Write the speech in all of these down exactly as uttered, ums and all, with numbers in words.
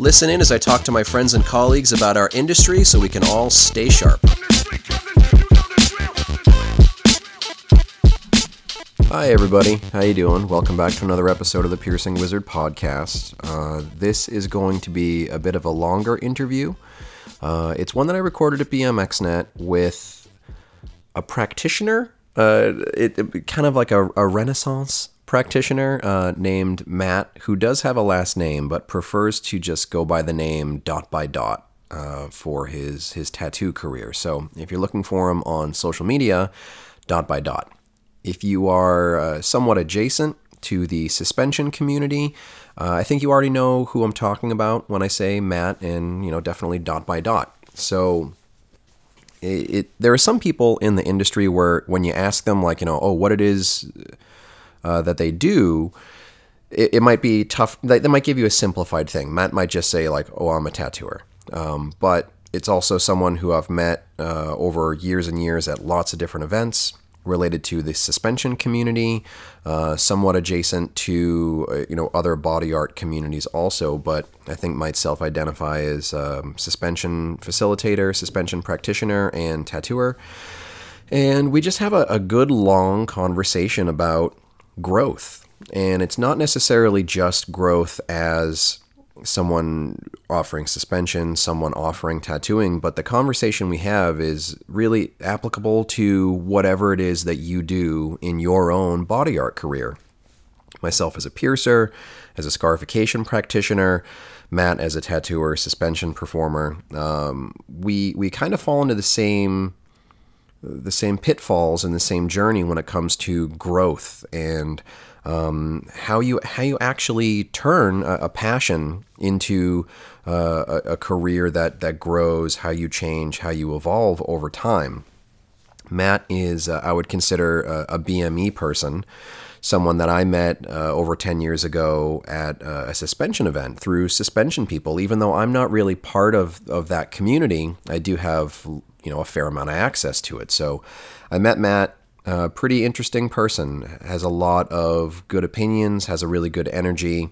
Listen in as I talk to my friends and colleagues about our industry so we can all stay sharp. Hi everybody, how you doing? Welcome back to another episode of the Piercing Wizard Podcast. Uh, this is going to be a bit of a longer interview. Uh, it's one that I recorded at B M X Net with a practitioner, uh, it, it, kind of like a, a Renaissance practitioner uh, named Matt, who does have a last name but prefers to just go by the name Dot by Dot uh, for his his tattoo career. So if you're looking for him on social media, Dot by Dot. If you are uh, somewhat adjacent to the suspension community, uh, I think you already know who I'm talking about when I say Matt, and you know definitely Dot by Dot. So it, it, there are some people in the industry where when you ask them, like, you know, oh, what it is Uh, that they do, it, it might be tough. They, they might give you a simplified thing. Matt might just say, like, oh, I'm a tattooer. Um, but it's also someone who I've met uh, over years and years at lots of different events related to the suspension community, uh, somewhat adjacent to, uh, you know, other body art communities also, but I think might self-identify as um, suspension facilitator, suspension practitioner, and tattooer. And we just have a, a good long conversation about growth. And it's not necessarily just growth as someone offering suspension, someone offering tattooing, but the conversation we have is really applicable to whatever it is that you do in your own body art career. Myself as a piercer, as a scarification practitioner, Matt as a tattooer, suspension performer, um, we we kind of fall into the same the same pitfalls and the same journey when it comes to growth and um, how you how you actually turn a, a passion into uh, a, a career that that grows, how you change, how you evolve over time. Matt is, uh, I would consider, a, a B M E person, someone that I met uh, over ten years ago at uh, a suspension event through suspension people. Even though I'm not really part of, of that community, I do have you know, a fair amount of access to it. So I met Matt, a pretty interesting person, has a lot of good opinions, has a really good energy.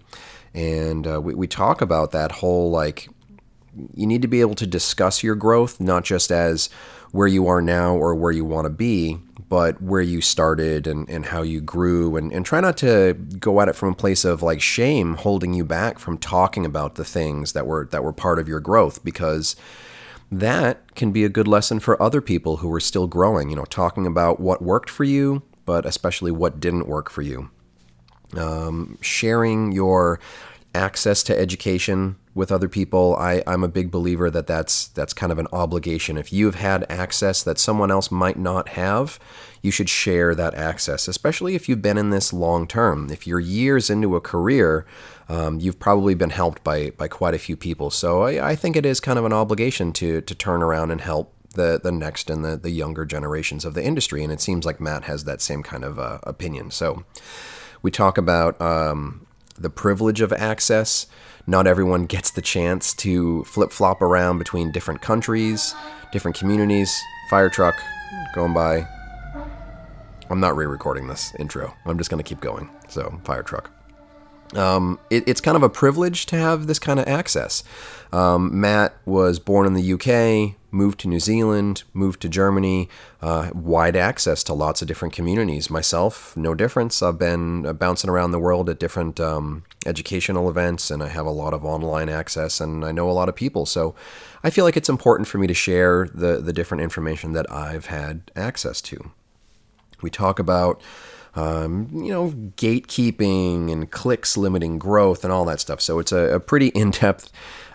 And uh, we, we talk about that whole, like, you need to be able to discuss your growth, not just as where you are now or where you want to be, but where you started and, and how you grew, and, and try not to go at it from a place of like shame holding you back from talking about the things that were, that were part of your growth, because that can be a good lesson for other people who are still growing, you know, talking about what worked for you, but especially what didn't work for you. Um, sharing your access to education with other people, I, I'm a big believer that that's, that's kind of an obligation. If you've had access that someone else might not have, you should share that access, especially if you've been in this long term. If you're years into a career, um, you've probably been helped by by quite a few people. So I, I think it is kind of an obligation to to turn around and help the, the next and the, the younger generations of the industry. And it seems like Matt has that same kind of uh, opinion. So we talk about um, the privilege of access. Not everyone gets the chance to flip-flop around between different countries, different communities. Fire truck going by. I'm not re-recording this intro. I'm just going to keep going. So, fire truck. Um, it, it's kind of a privilege to have this kind of access. Um, Matt was born in the U K, moved to New Zealand, moved to Germany, uh, wide access to lots of different communities. Myself, no difference. I've been bouncing around the world at different um, educational events, and I have a lot of online access, and I know a lot of people. So I feel like it's important for me to share the, the different information that I've had access to. We talk about Um, you know, gatekeeping and clicks limiting growth and all that stuff. So it's a, a pretty in-depth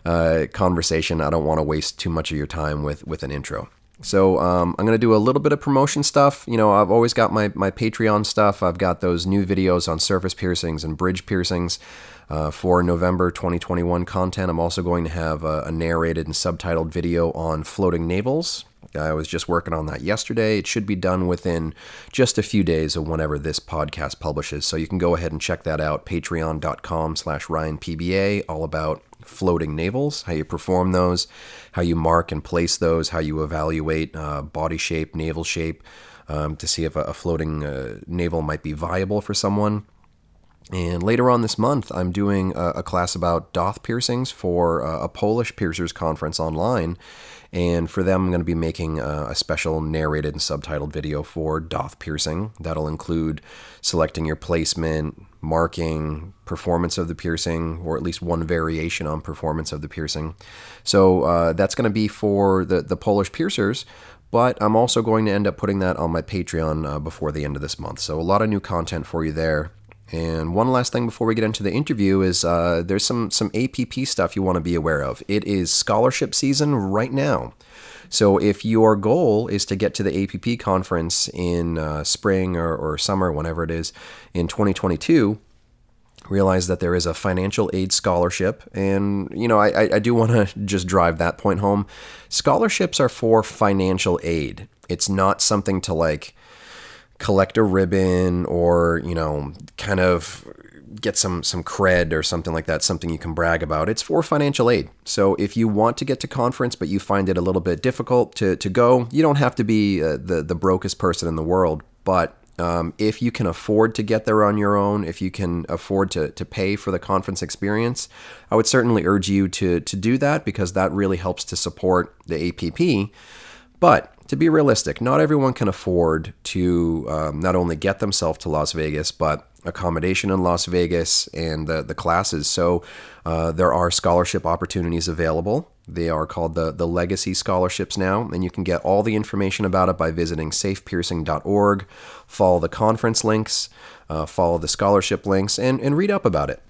uh, conversation. I don't want to waste too much of your time with, with an intro. So um, I'm going to do a little bit of promotion stuff. You know, I've always got my, my Patreon stuff. I've got those new videos on surface piercings and bridge piercings uh, for November twenty twenty-one content. I'm also going to have a, a narrated and subtitled video on floating navels I was just working on that yesterday. It should be done within just a few days of whenever this podcast publishes. So you can go ahead and check that out, patreon dot com slash Ryan P B A, all about floating navels, how you perform those, how you mark and place those, how you evaluate uh, body shape, navel shape, um, to see if a, a floating uh, navel might be viable for someone. And later on this month, I'm doing a, a class about doth piercings for uh, a Polish piercers conference online. And for them, I'm going to be making a, a special narrated and subtitled video for doth piercing. That'll include selecting your placement, marking, performance of the piercing, or at least one variation on performance of the piercing. So uh, that's going to be for the, the Polish piercers. But I'm also going to end up putting that on my Patreon uh, before the end of this month. So a lot of new content for you there. And one last thing before we get into the interview is uh, there's some some A P P stuff you want to be aware of. It is scholarship season right now. So if your goal is to get to the A P P conference in uh, spring or, or summer, whenever it is, in twenty twenty-two, realize that there is a financial aid scholarship. And, you know, I, I do want to just drive that point home. Scholarships are for financial aid. It's not something to, like, collect a ribbon or, you know, kind of get some, some cred or something like that, something you can brag about. It's for financial aid. So if you want to get to conference, but you find it a little bit difficult to, to go, you don't have to be uh, the, the brokest person in the world. But um, if you can afford to get there on your own, if you can afford to, to pay for the conference experience, I would certainly urge you to, to do that, because that really helps to support the A P P. But to be realistic, not everyone can afford to um, not only get themselves to Las Vegas, but accommodation in Las Vegas and the, the classes. So uh, there are scholarship opportunities available. They are called the, the Legacy Scholarships now, and you can get all the information about it by visiting safe piercing dot org, follow the conference links, uh, follow the scholarship links, and, and read up about it.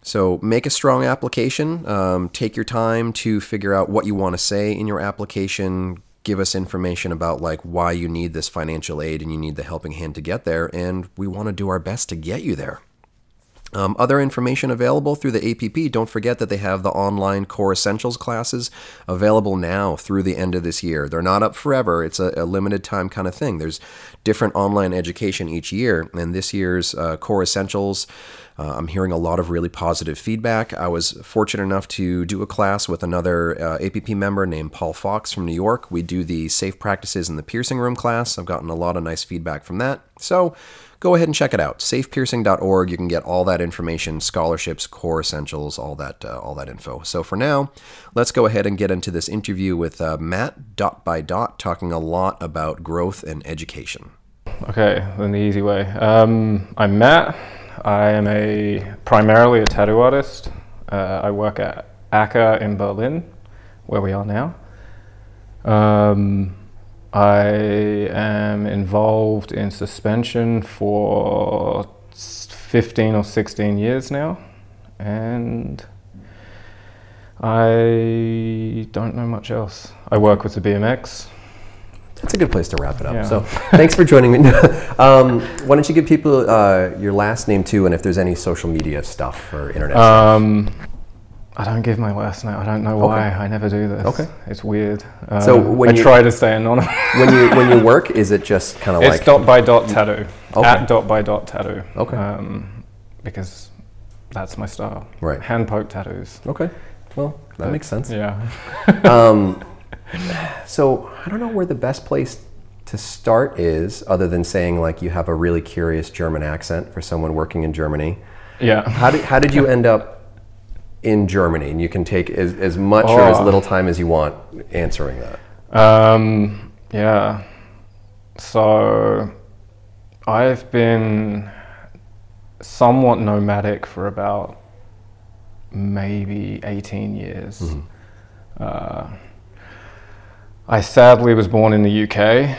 So make a strong application. Um, take your time to figure out what you want to say in your application. Give us information about, like, why you need this financial aid and you need the helping hand to get there, and we want to do our best to get you there. Um, other information available through the A P P, don't forget that they have the online Core Essentials classes available now through the end of this year. They're not up forever. It's a, a limited time kind of thing. There's different online education each year, and this year's uh, Core Essentials, Uh, I'm hearing a lot of really positive feedback. I was fortunate enough to do a class with another uh, A P P member named Paul Fox from New York. We do the Safe Practices in the Piercing Room class. I've gotten a lot of nice feedback from that. So go ahead and check it out. safe piercing dot org. You can get all that information, scholarships, Core Essentials, all that, uh, all that info. So for now, let's go ahead and get into this interview with uh, Matt, Dot by Dot, talking a lot about growth and education. Okay, then the easy way. Um, I'm Matt. I am a primarily a tattoo artist. Uh, I work at A C A in Berlin, where we are now. Um, I am involved in suspension for fifteen or sixteen years now, and I don't know much else. I work with the B M X. That's a good place to wrap it up. Yeah. So thanks for joining me. um, why don't you give people uh, your last name too, and if there's any social media stuff or internet um, stuff. I don't give my last name. I don't know why. Okay. I never do this. Okay. It's weird. Uh, so when I you, try to stay anonymous. when you when you work, is it just kind of like... It's dot by dot tattoo. Okay. At dot by dot tattoo. Okay. Um, because that's my style. Right. Hand poke tattoos. Okay. Well, that, that makes sense. Yeah. um, So I don't know where the best place to start is, other than saying, like, you have a really curious German accent for someone working in Germany. Yeah. How did how did you end up in Germany? And you can take as, as much oh. or as little time as you want answering that. Um, yeah. So I've been somewhat nomadic for about maybe eighteen years. Mm-hmm. Uh, I sadly was born in the U K,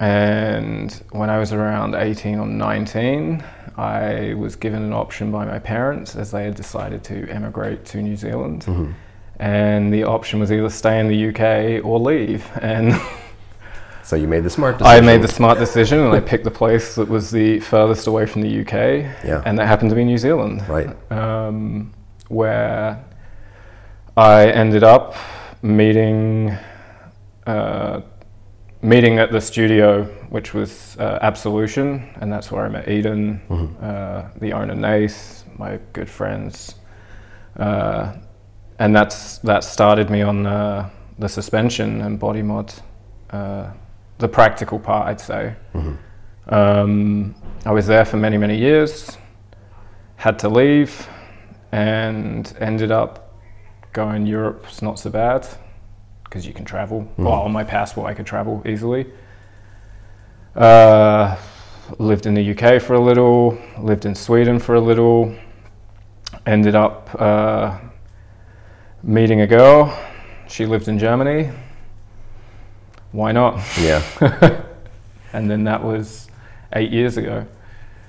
and when I was around eighteen or nineteen, I was given an option by my parents, as they had decided to emigrate to New Zealand. Mm-hmm. And the option was either stay in the U K or leave. And so you made the smart decision. I made the smart decision, and I picked the place that was the furthest away from the U K, yeah. and that happened to be New Zealand. Right. Um, where I ended up meeting uh, meeting at the studio, which was uh, Absolution, and that's where I met Eden, mm-hmm. uh, the owner Nace, my good friends, uh, and that's that started me on uh, the suspension and body mod, uh, the practical part, I'd say. Mm-hmm. Um, I was there for many, many years, had to leave, and ended up going Europe's not so bad, because you can travel. Mm. Well, on my passport I could travel easily. Uh, lived in the U K for a little, lived in Sweden for a little, ended up uh, meeting a girl. She lived in Germany. Why not? Yeah. And then that was eight years ago.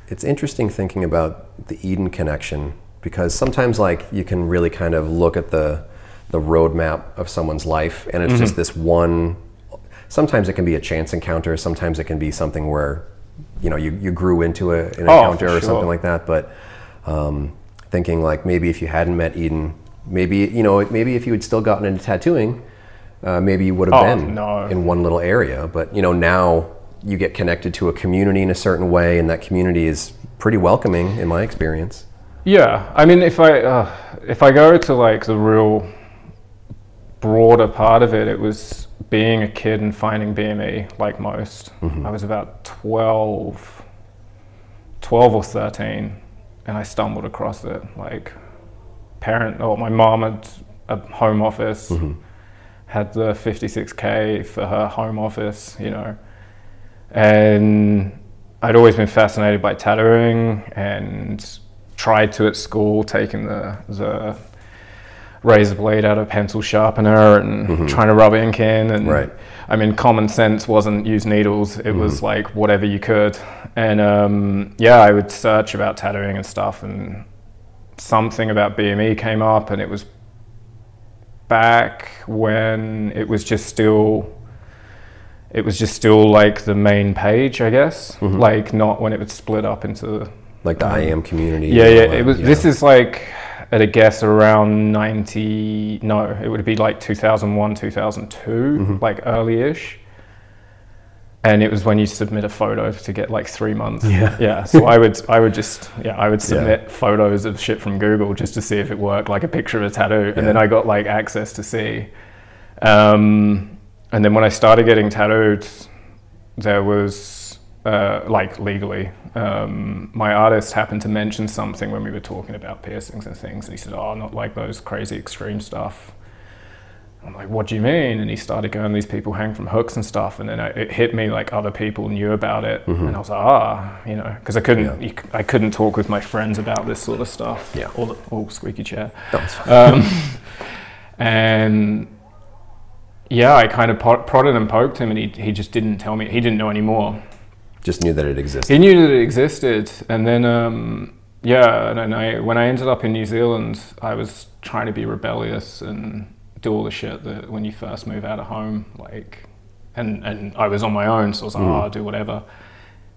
It's interesting thinking about the Eden connection, because sometimes like you can really kind of look at the the roadmap of someone's life, and it's mm-hmm. just this one. Sometimes it can be a chance encounter, sometimes it can be something where, you know, you, you grew into a, an oh, encounter or sure. something like that. But um, thinking like maybe if you hadn't met Eden, maybe, you know, maybe if you had still gotten into tattooing, uh, maybe you would have oh, been no. in one little area. But, you know, now you get connected to a community in a certain way, and that community is pretty welcoming in my experience. Yeah, I mean, if I uh, if I go to like the real broader part of it, it was being a kid and finding B M E, like most. Mm-hmm. I was about twelve or thirteen, and I stumbled across it. Like, parent, or my mom had a home office, mm-hmm. had the fifty-six K for her home office, you know. And I'd always been fascinated by tattooing, and tried to at school, taking the the razor blade out of pencil sharpener and mm-hmm. trying to rub ink in, and right. I mean, common sense wasn't use needles, it mm-hmm. was like whatever you could. And um, yeah, I would search about tattooing and stuff, and something about B M E came up, and it was back when it was just still it was just still like the main page, I guess, mm-hmm. like not when it would split up into like the um, I A M community. Yeah, yeah, it was, yeah. This is like, at a guess, around ninety, no, it would be like two thousand one, two thousand two, mm-hmm. like early-ish. And it was when you submit a photo to get like three months. Yeah. Yeah. So I would, I would just, yeah, I would submit yeah. photos of shit from Google just to see if it worked, like a picture of a tattoo. And yeah. then I got like access to see. Um, and then when I started getting tattooed, there was uh, like legally, Um, my artist happened to mention something when we were talking about piercings and things, and he said, oh, not like those crazy extreme stuff. I'm like, what do you mean? And he started going, these people hang from hooks and stuff, and then I, it hit me like other people knew about it, mm-hmm. and I was like, ah, you know, because I couldn't, yeah. I couldn't talk with my friends about this sort of stuff. Yeah. All, the, all squeaky chair. Um, and yeah, I kind of prodded and poked him, and he he just didn't tell me, he didn't know anymore. Just knew that it existed. He knew that it existed. And then, um, yeah, and I, when I ended up in New Zealand, I was trying to be rebellious and do all the shit that when you first move out of home, like, and, and I was on my own, so I was like, mm. oh, I'll do whatever.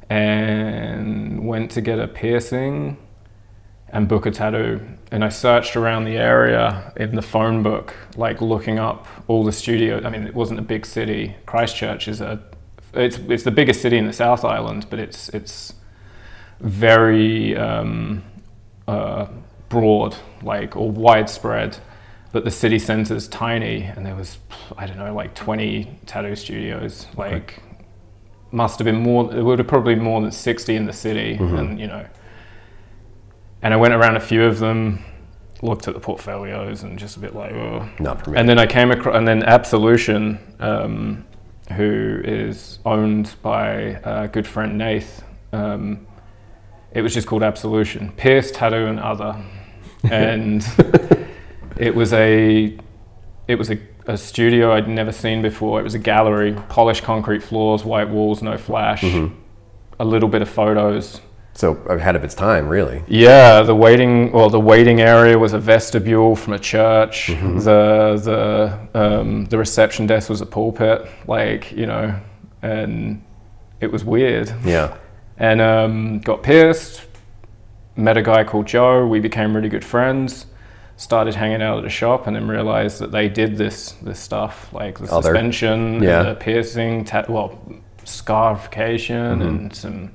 And went to get a piercing and book a tattoo. And I searched around the area in the phone book, like looking up all the studios. I mean, it wasn't a big city. Christchurch is a It's it's the biggest city in the South Island, but it's it's very um, uh, broad, like, or widespread. But the city centre's tiny, and there was, I don't know, like twenty tattoo studios. Like, okay. Must have been more. It would have probably been more than sixty in the city, mm-hmm. and you know. And I went around a few of them, looked at the portfolios, and just a bit like, oh, not for me. And then I came across, and then Absolution. Um, who is owned by a good friend, Nath. Um, it was just called Absolution, Pierce, Tattoo and Other. And it was a it was a, a studio I'd never seen before. It was a gallery, polished concrete floors, white walls, no flash, mm-hmm. a little bit of photos. So ahead of its time, really. Yeah, the waiting well, the waiting area was a vestibule from a church. Mm-hmm. The the um, the reception desk was a pulpit, like, you know, and it was weird. Yeah. And um, got pierced, met a guy called Joe. We became really good friends. started hanging out at a shop and then realized that they did this this stuff, like the Other. suspension, yeah. the piercing, ta- well, scarification, mm-hmm. and some...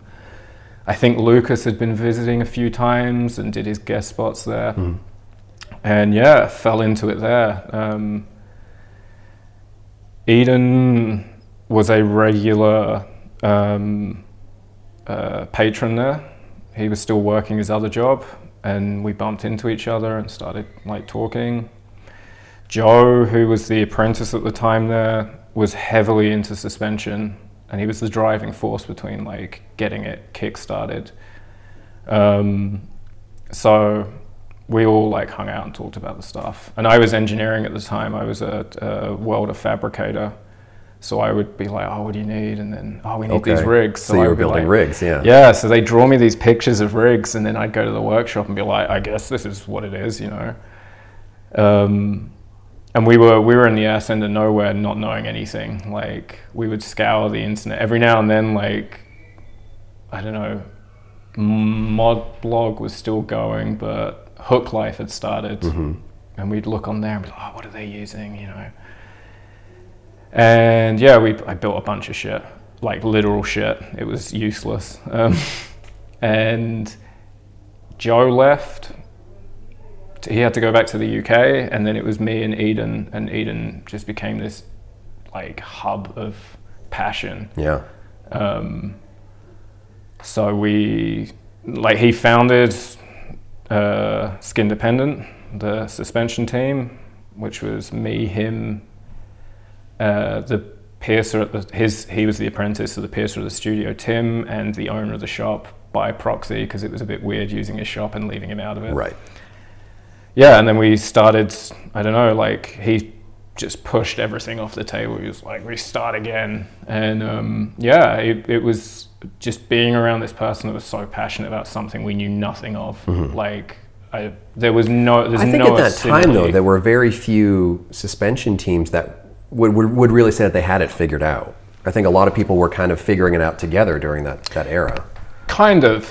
I think Lucas had been visiting a few times and did his guest spots there. Mm. And yeah, fell into it there. Um, Eden was a regular um, uh, patron there. He was still working his other job, and we bumped into each other and started like talking. Joe, who was the apprentice at the time there, was heavily into suspension, and he was the driving force between like getting it kick-started. Um, so we all like hung out and talked about the stuff. And I was engineering at the time. I was a, a welder fabricator. So I would be like, oh, what do you need? And then, oh, we need okay. these rigs. So, so you were building like, rigs, yeah. Yeah, so they draw me these pictures of rigs, and then I'd go to the workshop and be like, I guess this is what it is, you know. Um, and we were we were in the ass end of nowhere, not knowing anything. Like, we would scour the internet. Every now and then, like, I don't know, ModBlog was still going, but Hook Life had started. Mm-hmm. And we'd look on there and be like, oh, what are they using, you know? And yeah, we I built a bunch of shit, like literal shit. It was useless. Um, and Joe left. He had to go back to the U K, and then it was me and Eden, and Eden just became this like hub of passion. Yeah. Um, so we, like he founded uh, Skin Dependent, the suspension team, which was me, him, Uh, the piercer at the, his he was the apprentice of the piercer of the studio, Tim, and the owner of the shop by proxy, because it was a bit weird using his shop and leaving him out of it. Right. Yeah, and then we started. I don't know, like he just pushed everything off the table. He was like, "We start again," and um, yeah, it, it was just being around this person that was so passionate about something we knew nothing of, mm-hmm. like. I, there was no. There's I think no at that assimilate. time though, there were very few suspension teams that. Would, would would really say that they had it figured out. I think a lot of people were kind of figuring it out together during that, that era. Kind of.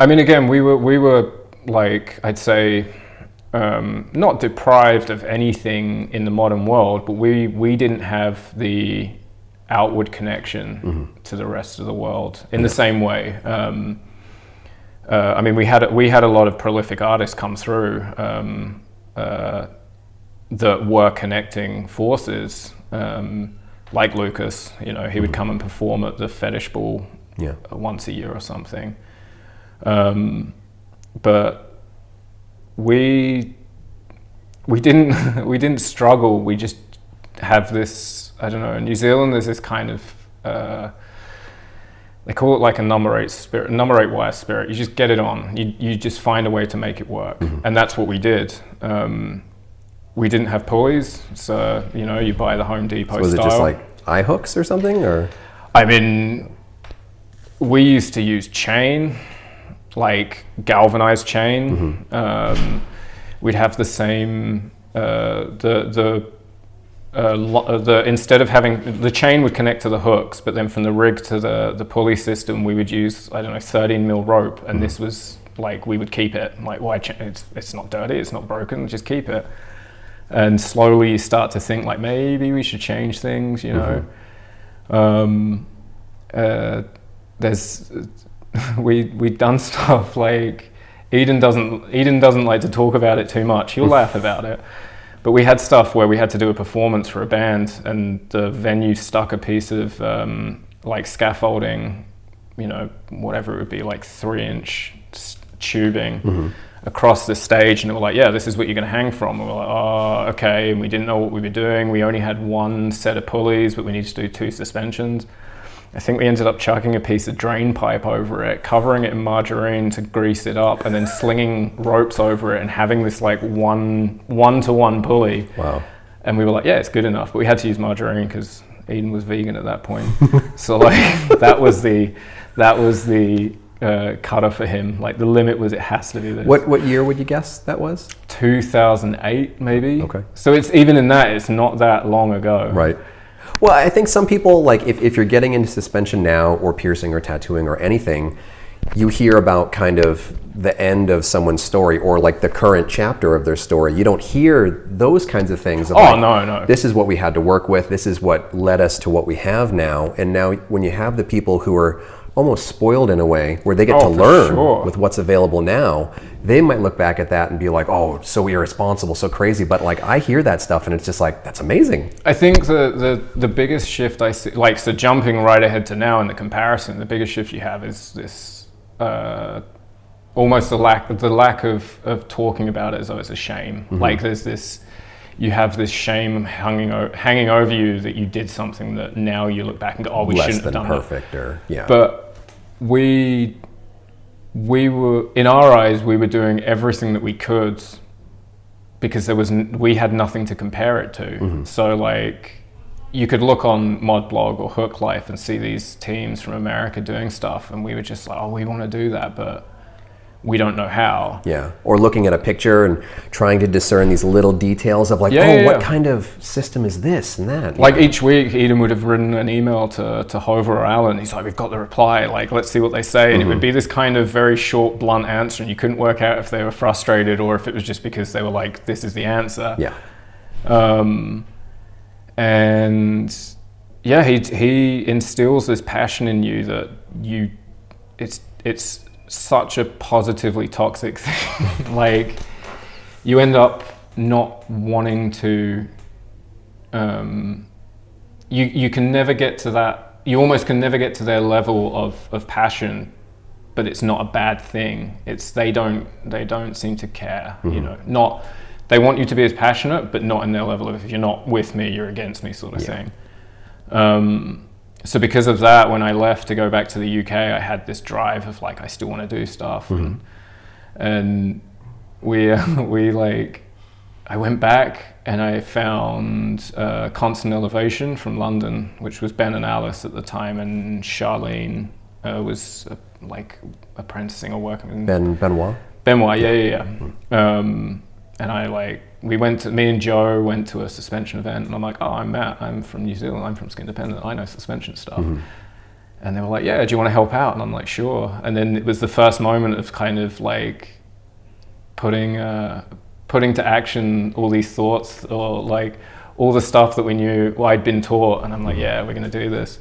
I mean, again, we were we were like I'd say um, not deprived of anything in the modern world, but we we didn't have the outward connection mm-hmm. to the rest of the world in yeah. the same way. Um, uh, I mean, we had we had a lot of prolific artists come through. Um, uh, that were connecting forces, um, like Lucas, you know, he would come and perform at the Fetish Ball yeah. once a year or something. Um, but we we didn't we didn't struggle. We just have this, I don't know, in New Zealand there's this kind of uh, they call it like a number eight spirit, number eight wire spirit. You just get it on. You you just find a way to make it work, mm-hmm. and that's what we did. Um, We didn't have pulleys, so you know you buy the Home Depot style. So was it style. just like eye hooks or something, or? I mean, we used to use chain, like galvanized chain. Mm-hmm. Um, we'd have the same uh, the the uh, lo- the instead of having the chain would connect to the hooks, but then from the rig to the the pulley system, we would use I don't know thirteen mil rope, and mm-hmm. this was like we would keep it like why cha- it's it's not dirty, it's not broken, just keep it. And slowly you start to think like maybe we should change things, you know. Mm-hmm. Um, uh, there's we we've done stuff like Eden doesn't Eden doesn't like to talk about it too much. He'll laugh about it, but we had stuff where we had to do a performance for a band, and the venue stuck a piece of um, like scaffolding, you know, whatever it would be, like three inch tubing. Mm-hmm. across the stage, and they were like, yeah, this is what you're going to hang from. And we were like, oh, okay. And we didn't know what we were doing. We only had one set of pulleys, but we needed to do two suspensions. I think we ended up chucking a piece of drain pipe over it, covering it in margarine to grease it up, and then slinging ropes over it and having this like one, one-to-one pulley. Wow. And we were like, yeah, it's good enough. But we had to use margarine because Eden was vegan at that point. So like that was the, that was the, Uh, cutter for him. Like the limit was it has to be this. What what year would you guess that was? two thousand eight maybe. Okay. So it's even in that it's not that long ago. Right. Well, I think some people like if, if you're getting into suspension now or piercing or tattooing or anything, you hear about kind of the end of someone's story or like the current chapter of their story. You don't hear those kinds of things. Of oh, like, no, no. This is what we had to work with. This is what led us to what we have now. And now when you have the people who are almost spoiled in a way where they get oh, to learn sure. with what's available now, they might look back at that and be like, oh, so irresponsible, so crazy. But like I hear that stuff and it's just like, that's amazing. I think the, the, the biggest shift I see, like so jumping right ahead to now in the comparison, the biggest shift you have is this uh, almost the lack the lack of, of talking about it as though it's a shame. Mm-hmm. Like there's this, you have this shame hanging, o- hanging over you that you did something that now you look back and go, oh, we Less shouldn't have done perfect that. Or, yeah. But we, we were, in our eyes, we were doing everything that we could because there was n- we had nothing to compare it to. Mm-hmm. So like, you could look on ModBlog or Hook Life and see these teams from America doing stuff. And we were just like, oh, we want to do that, but we don't know how. Yeah, or looking at a picture and trying to discern these little details of like, yeah, oh, yeah, what yeah. kind of system is this and that? Like yeah. each week, Eden would have written an email to, to Hover or Alan. He's like, we've got the reply, like, let's see what they say. And mm-hmm. it would be this kind of very short, blunt answer. And you couldn't work out if they were frustrated or if it was just because they were like, this is the answer. Yeah. Um, and yeah, he he instills this passion in you that you, it's it's, such a positively toxic thing. Like you end up not wanting to um you you can never get to that, you almost can never get to their level of of passion, but it's not a bad thing. It's they don't they don't seem to care. Mm-hmm. You know, not they want you to be as passionate, but not in their level of if you're not with me you're against me sort of yeah. thing. um So because of that, when I left to go back to the U K, I had this drive of like, I still want to do stuff. Mm-hmm. And, and we, uh, we like, I went back and I found uh, Constant Elevation from London, which was Ben and Alice at the time. And Charlene uh, was uh, like apprenticing or working. Ben, Benoit? Benoit, yeah, yeah, yeah. Mm-hmm. Um, and I like, we went to, me and Joe went to a suspension event and I'm like, oh, I'm Matt, I'm from New Zealand, I'm from Skin Dependent, I know suspension stuff. Mm-hmm. And they were like, yeah, do you want to help out? And I'm like, sure. And then it was the first moment of kind of like putting uh, putting to action all these thoughts or like all the stuff that we knew, well, I'd been taught. And I'm like, yeah, we're going to do this.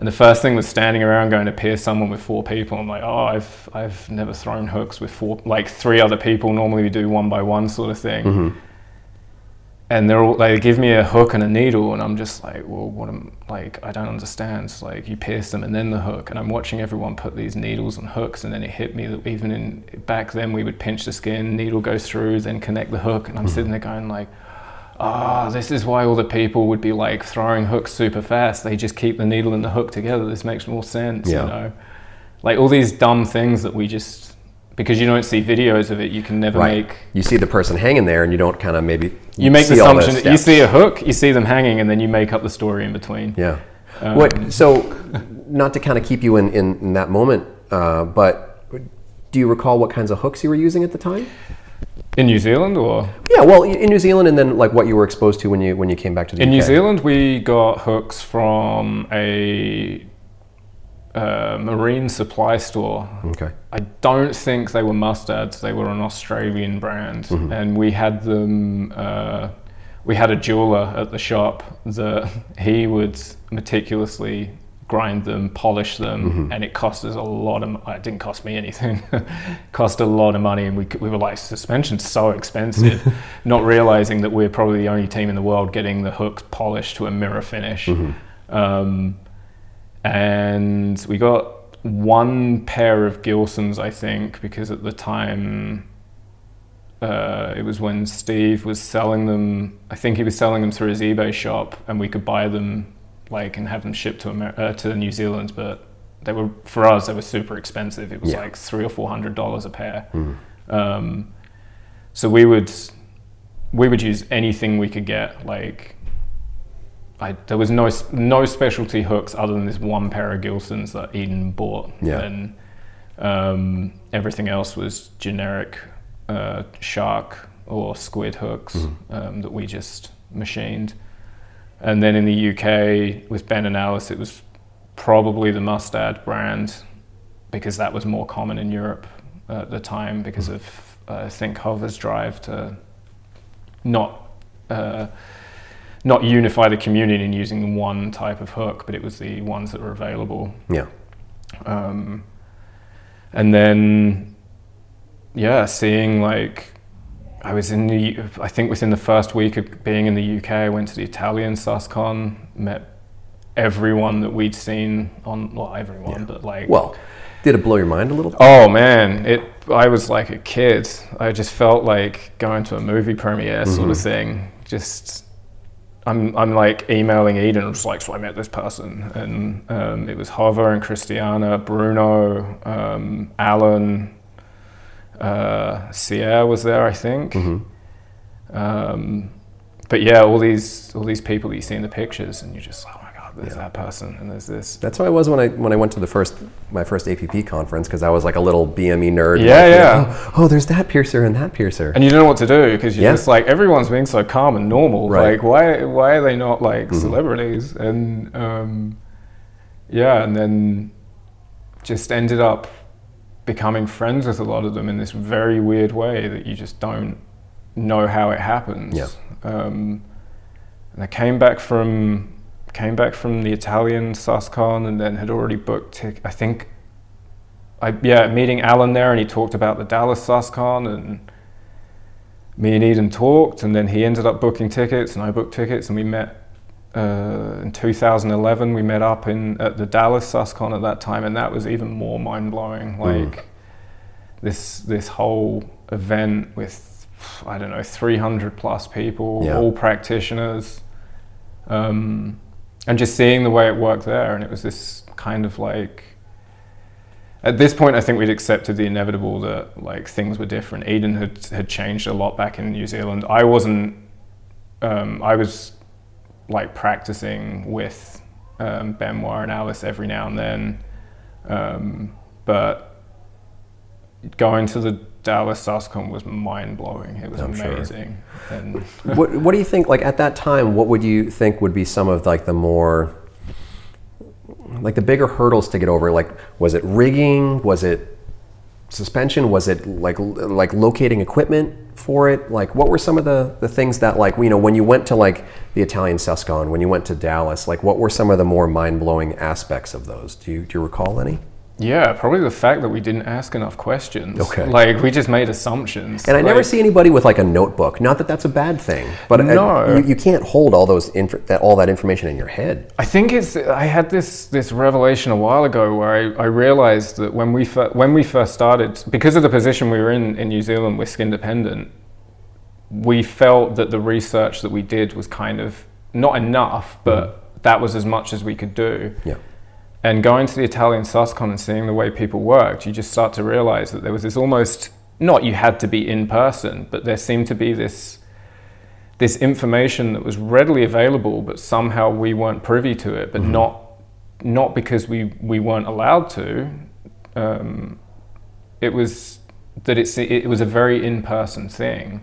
And the first thing was standing around going to pierce someone with four people. I'm like, oh, I've I've never thrown hooks with four, like three other people. Normally we do one by one sort of thing. Mm-hmm. And they're all, they give me a hook and a needle, and I'm just like, well, what am like? I don't understand. So like you pierce them and then the hook, and I'm watching everyone put these needles and hooks, and then it hit me that even in back then we would pinch the skin, needle goes through, then connect the hook, and I'm mm-hmm. sitting there going like, ah, oh, this is why all the people would be like throwing hooks super fast. They just keep the needle and the hook together. This makes more sense, yeah. you know? Like all these dumb things that we just, because you don't see videos of it, you can never right. make. You see the person hanging there and you don't kind of maybe You make see the assumption that you see a hook, you see them hanging, and then you make up the story in between. Yeah. Um, what? So not to kind of keep you in, in, in that moment, uh, but do you recall what kinds of hooks you were using at the time? In New Zealand, or yeah, well, in New Zealand, and then like what you were exposed to when you when you came back to the U K. In New Zealand, we got hooks from a uh, marine supply store. Okay. I don't think they were Mustads; they were an Australian brand, mm-hmm. and we had them. Uh, we had a jeweler at the shop that he would meticulously grind them, polish them, mm-hmm. and it cost us a lot of. It didn't cost me anything. Cost a lot of money, and we we were like, suspension's so expensive, not realizing that we're probably the only team in the world getting the hooks polished to a mirror finish. Mm-hmm. Um, and we got one pair of Gilsons, I think, because at the time uh, it was when Steve was selling them. I think he was selling them through his eBay shop, and we could buy them. Like and have them shipped to America, uh, to New Zealand, but they were for us they were super expensive. It was yeah. like three or four hundred dollars a pair. Mm-hmm. Um, so we would we would use anything we could get. Like I, there was no no specialty hooks other than this one pair of Gilsons that Eden bought, yeah. and um, everything else was generic uh, shark or squid hooks mm-hmm. um, that we just machined. And then in the U K with Ben and Alice, it was probably the Mustad brand because that was more common in Europe. at the time because of uh, I think Hover's drive to not uh, not unify the community in using one type of hook, but it was the ones that were available. Yeah. Um, and then yeah, seeing like I was in the I think within the first week of being in the U K, I went to the Italian SUSCon, met everyone that we'd seen on, well, everyone, yeah. but like, well, did it blow your mind a little bit? Oh man, it. I was like a kid. I just felt like going to a movie premiere mm-hmm. sort of thing. Just, I'm, I'm like emailing Eden. I'm just like, so I met this person, and um, it was Hover and Christiana, Bruno, um, Alan, uh, Sierra was there, I think. Mm-hmm. Um, but yeah, all these, all these people that you see in the pictures, and you're just like, there's yeah. that person and there's this. That's how I was when I when I went to the first my first A P P conference, because I was like a little B M E nerd. Yeah, like, yeah. You know, oh, oh, there's that piercer and that piercer. And you don't know what to do because you're yeah. just like, everyone's being so calm and normal. Right. Like, why why are they not like mm-hmm. celebrities? And um, yeah, and then just ended up becoming friends with a lot of them in this very weird way that you just don't know how it happens. Yeah. Um, and I came back from. Came back from the Italian SUSCon and then had already booked. Tic- I think, I yeah, meeting Alan there, and he talked about the Dallas SUSCon, and me and Eden talked, and then he ended up booking tickets, and I booked tickets, and we met uh, in two thousand eleven. We met up in at the Dallas SUSCon at that time, and that was even more mind blowing. Like mm. this this whole event with I don't know three hundred plus people, yeah. all practitioners. Um, And just seeing the way it worked there, and it was this kind of like, at this point I think we'd accepted the inevitable that like things were different. Eden had had changed a lot back in New Zealand. I wasn't, um, I was like practicing with um, Benoit and Alice every now and then, um, but going to the Dallas SUSCon was mind-blowing. It was I'm amazing. Sure. And what What do you think, like at that time, what would you think would be some of like the more, like the bigger hurdles to get over? Like, was it rigging? Was it suspension? Was it like like locating equipment for it? Like what were some of the, the things that like, you know, when you went to like the Italian SUSCon, when you went to Dallas, like what were some of the more mind-blowing aspects of those? Do you do you recall any? Yeah, probably the fact that we didn't ask enough questions. Okay. Like, we just made assumptions. And I like, never see anybody with, like, a notebook. Not that that's a bad thing. But no. I, you, you can't hold all those inf- that, all that information in your head. I think it's... I had this this revelation a while ago where I, I realized that when we, fir- when we first started, because of the position we were in in New Zealand with Skin Dependent, we felt that the research that we did was kind of not enough, but mm. that was as much as we could do. Yeah. And going to the Italian SUSCon and seeing the way people worked, you just start to realize that there was this almost, not you had to be in person, but there seemed to be this this information that was readily available, but somehow we weren't privy to it, but mm-hmm. not not because we, we weren't allowed to. Um, it was that it's, it was a very in-person thing.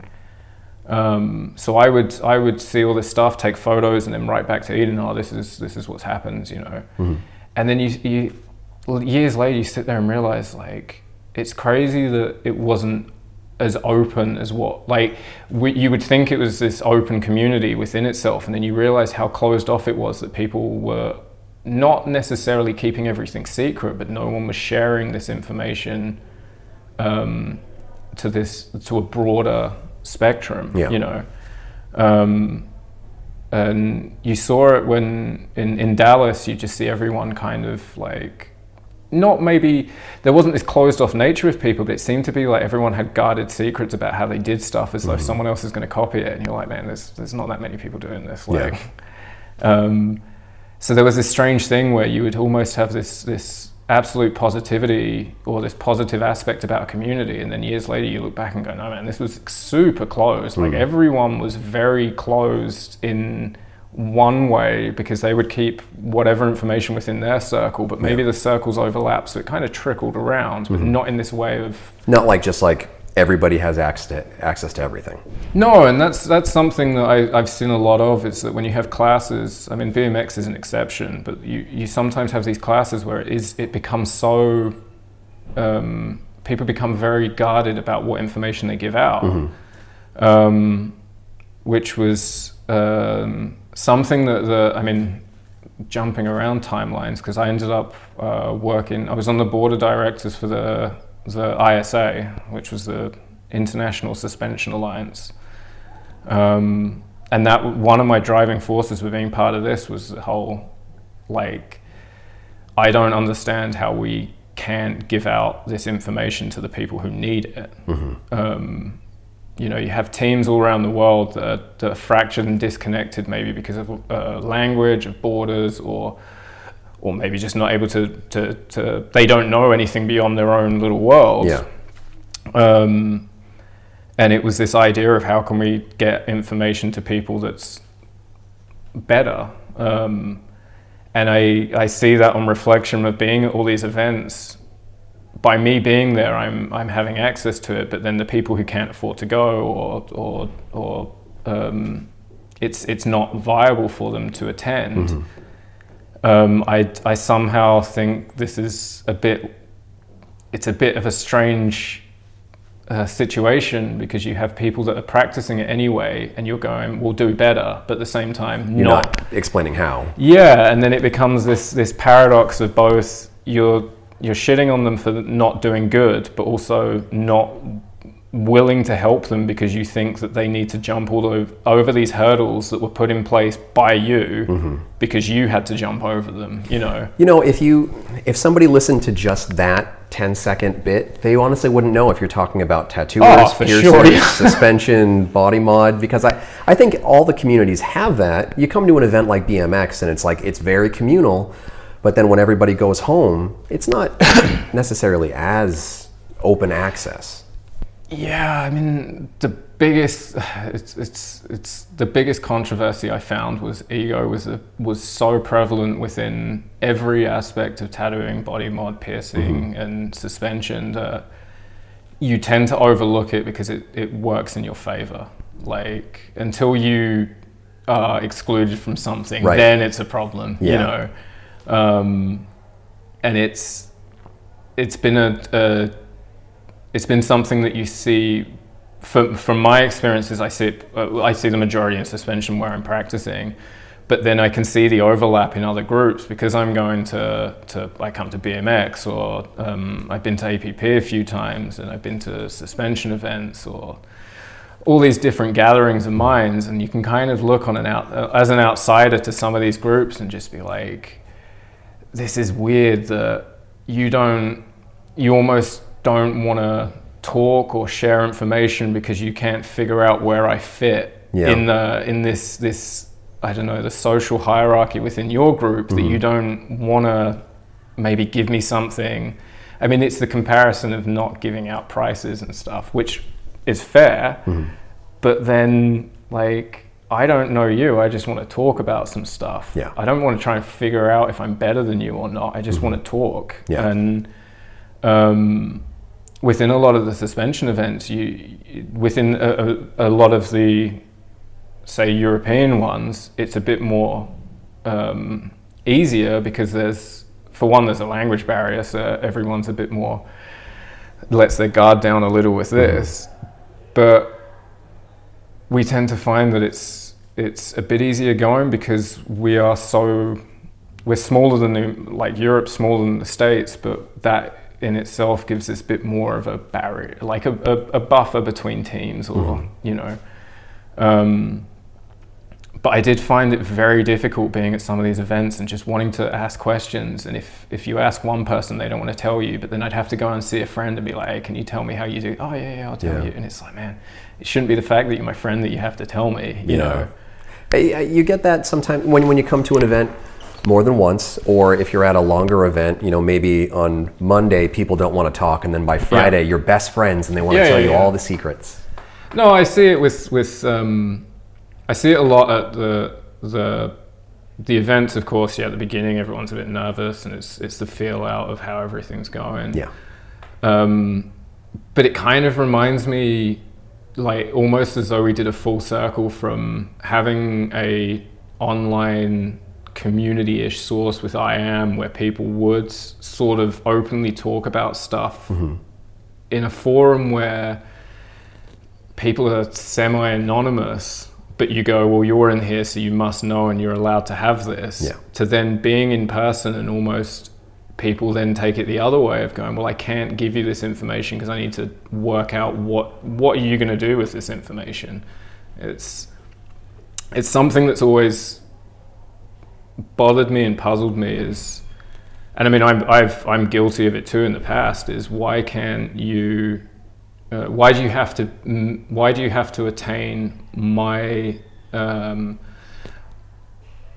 Um, so I would I would see all this stuff, take photos, and then write back to Eden, oh, this is, this is what's happened, you know. Mm-hmm. And then you, you, years later, you sit there and realize, like, it's crazy that it wasn't as open as what, like, we, you would think it was this open community within itself, and then you realize how closed off it was, that people were not necessarily keeping everything secret, but no one was sharing this information um, to this, to a broader spectrum, yeah. you know. Um, And you saw it when in, in Dallas, you just see everyone kind of like, not maybe, there wasn't this closed off nature with people, but it seemed to be like everyone had guarded secrets about how they did stuff as mm-hmm. though someone else is going to copy it. And you're like, man, there's there's not that many people doing this. Like, yeah. um, so there was this strange thing where you would almost have this this absolute positivity or this positive aspect about a community. And then years later, you look back and go, no, man, this was super closed. Mm. Like everyone was very closed in one way because they would keep whatever information within their circle, but maybe yeah. the circles overlap. So it kind of trickled around, mm-hmm. but not in this way of... Not like just like everybody has access to, access to everything. No, and that's that's something that I, I've seen a lot of, is that when you have classes, I mean, B M X is an exception, but you, you sometimes have these classes where it is it becomes so um, people become very guarded about what information they give out, mm-hmm. um, which was um, something that the, I mean, jumping around timelines, because I ended up uh, working, I was on the board of directors for the the I S A, which was the International Suspension Alliance. Um, and that one of my driving forces with being part of this was the whole, like, I don't understand how we can't give out this information to the people who need it. Mm-hmm. Um, you know, you have teams all around the world that are, that are fractured and disconnected, maybe because of uh, language, of borders, or or maybe just not able to, to, to, they don't know anything beyond their own little world. Yeah. Um, and it was this idea of how can we get information to people that's better. Um, and I, I see that on reflection of being at all these events. By me being there, I'm I'm having access to it, but then the people who can't afford to go, or or or um, it's it's not viable for them to attend. Mm-hmm. Um, I I somehow think this is a bit, it's a bit of a strange uh, situation, because you have people that are practicing it anyway, and you're going, we'll do better, but at the same time you're not, not explaining how. Yeah, and then it becomes this this paradox of both you're. You're shitting on them for not doing good, but also not willing to help them because you think that they need to jump all over, over these hurdles that were put in place by you, mm-hmm. because you had to jump over them, you know? You know, if you if somebody listened to just that ten-second bit, they honestly wouldn't know if you're talking about tattooers, oh, piercers, sure. suspension, body mod, because I, I think all the communities have that. You come to an event like B M X, and it's like, it's very communal. But then when everybody goes home, it's not necessarily as open access. Yeah, I mean, the biggest it's it's it's the biggest controversy I found was ego was a, was so prevalent within every aspect of tattooing, body mod, piercing, mm-hmm. and suspension that you tend to overlook it because it, it works in your favor. Like, until you are excluded from something, right. then it's a problem, yeah. you know. Um, and it's it's been a, a it's been something that you see from from my experiences. I see it, I see the majority in suspension where I'm practicing, but then I can see the overlap in other groups because I'm going to to I come to B M X or um, I've been to A P P a few times and I've been to suspension events or all these different gatherings of minds, and you can kind of look on an out as an outsider to some of these groups and just be like, this is weird that you don't, you almost don't want to talk or share information because you can't figure out where I fit yeah. in the, in this, this, I don't know, the social hierarchy within your group, mm-hmm. that you don't want to maybe give me something. I mean, it's the comparison of not giving out prices and stuff, which is fair, mm-hmm. but then like, I don't know you, I just want to talk about some stuff. Yeah. I don't want to try and figure out if I'm better than you or not. I just mm-hmm. want to talk. Yeah. And um, within a lot of the suspension events, you within a, a, a lot of the, say, European ones, it's a bit more um, easier because there's, for one, there's a language barrier, so everyone's a bit more, lets their guard down a little with this. Mm-hmm. But we tend to find that it's it's a bit easier going because we are so we're smaller than the, like Europe's smaller than the States, but that in itself gives us a bit more of a barrier, like a, a, a buffer between teams, or mm-hmm. you know. Um, but I did find it very difficult being at some of these events and just wanting to ask questions. And if if you ask one person, they don't want to tell you. But then I'd have to go and see a friend and be like, "Hey, can you tell me how you do?" Oh yeah, yeah, I'll tell yeah. you. And it's like, man, it shouldn't be the fact that you're my friend that you have to tell me, you yeah. know. You get that sometimes when, when you come to an event more than once, or if you're at a longer event, you know, maybe on Monday people don't want to talk, and then by Friday yeah. you're best friends and they want yeah, to tell yeah, you yeah. all the secrets. No, I see it with, with um, I see it a lot at the the the events, of course, yeah, at the beginning everyone's a bit nervous and it's it's the feel out of how everything's going. Yeah. Um, but it kind of reminds me, like, almost as though we did a full circle from having a online community-ish source with I A M where people would sort of openly talk about stuff mm-hmm. in a forum where people are semi-anonymous, but you go, well, you're in here, so you must know and you're allowed to have this, yeah. to then being in person and almost people then take it the other way of going, well, I can't give you this information because I need to work out what what are you going to do with this information. It's it's something that's always bothered me and puzzled me is, and I mean, I'm, I've, I'm guilty of it too in the past, is why can't you, uh, why do you have to, why do you have to attain my, um,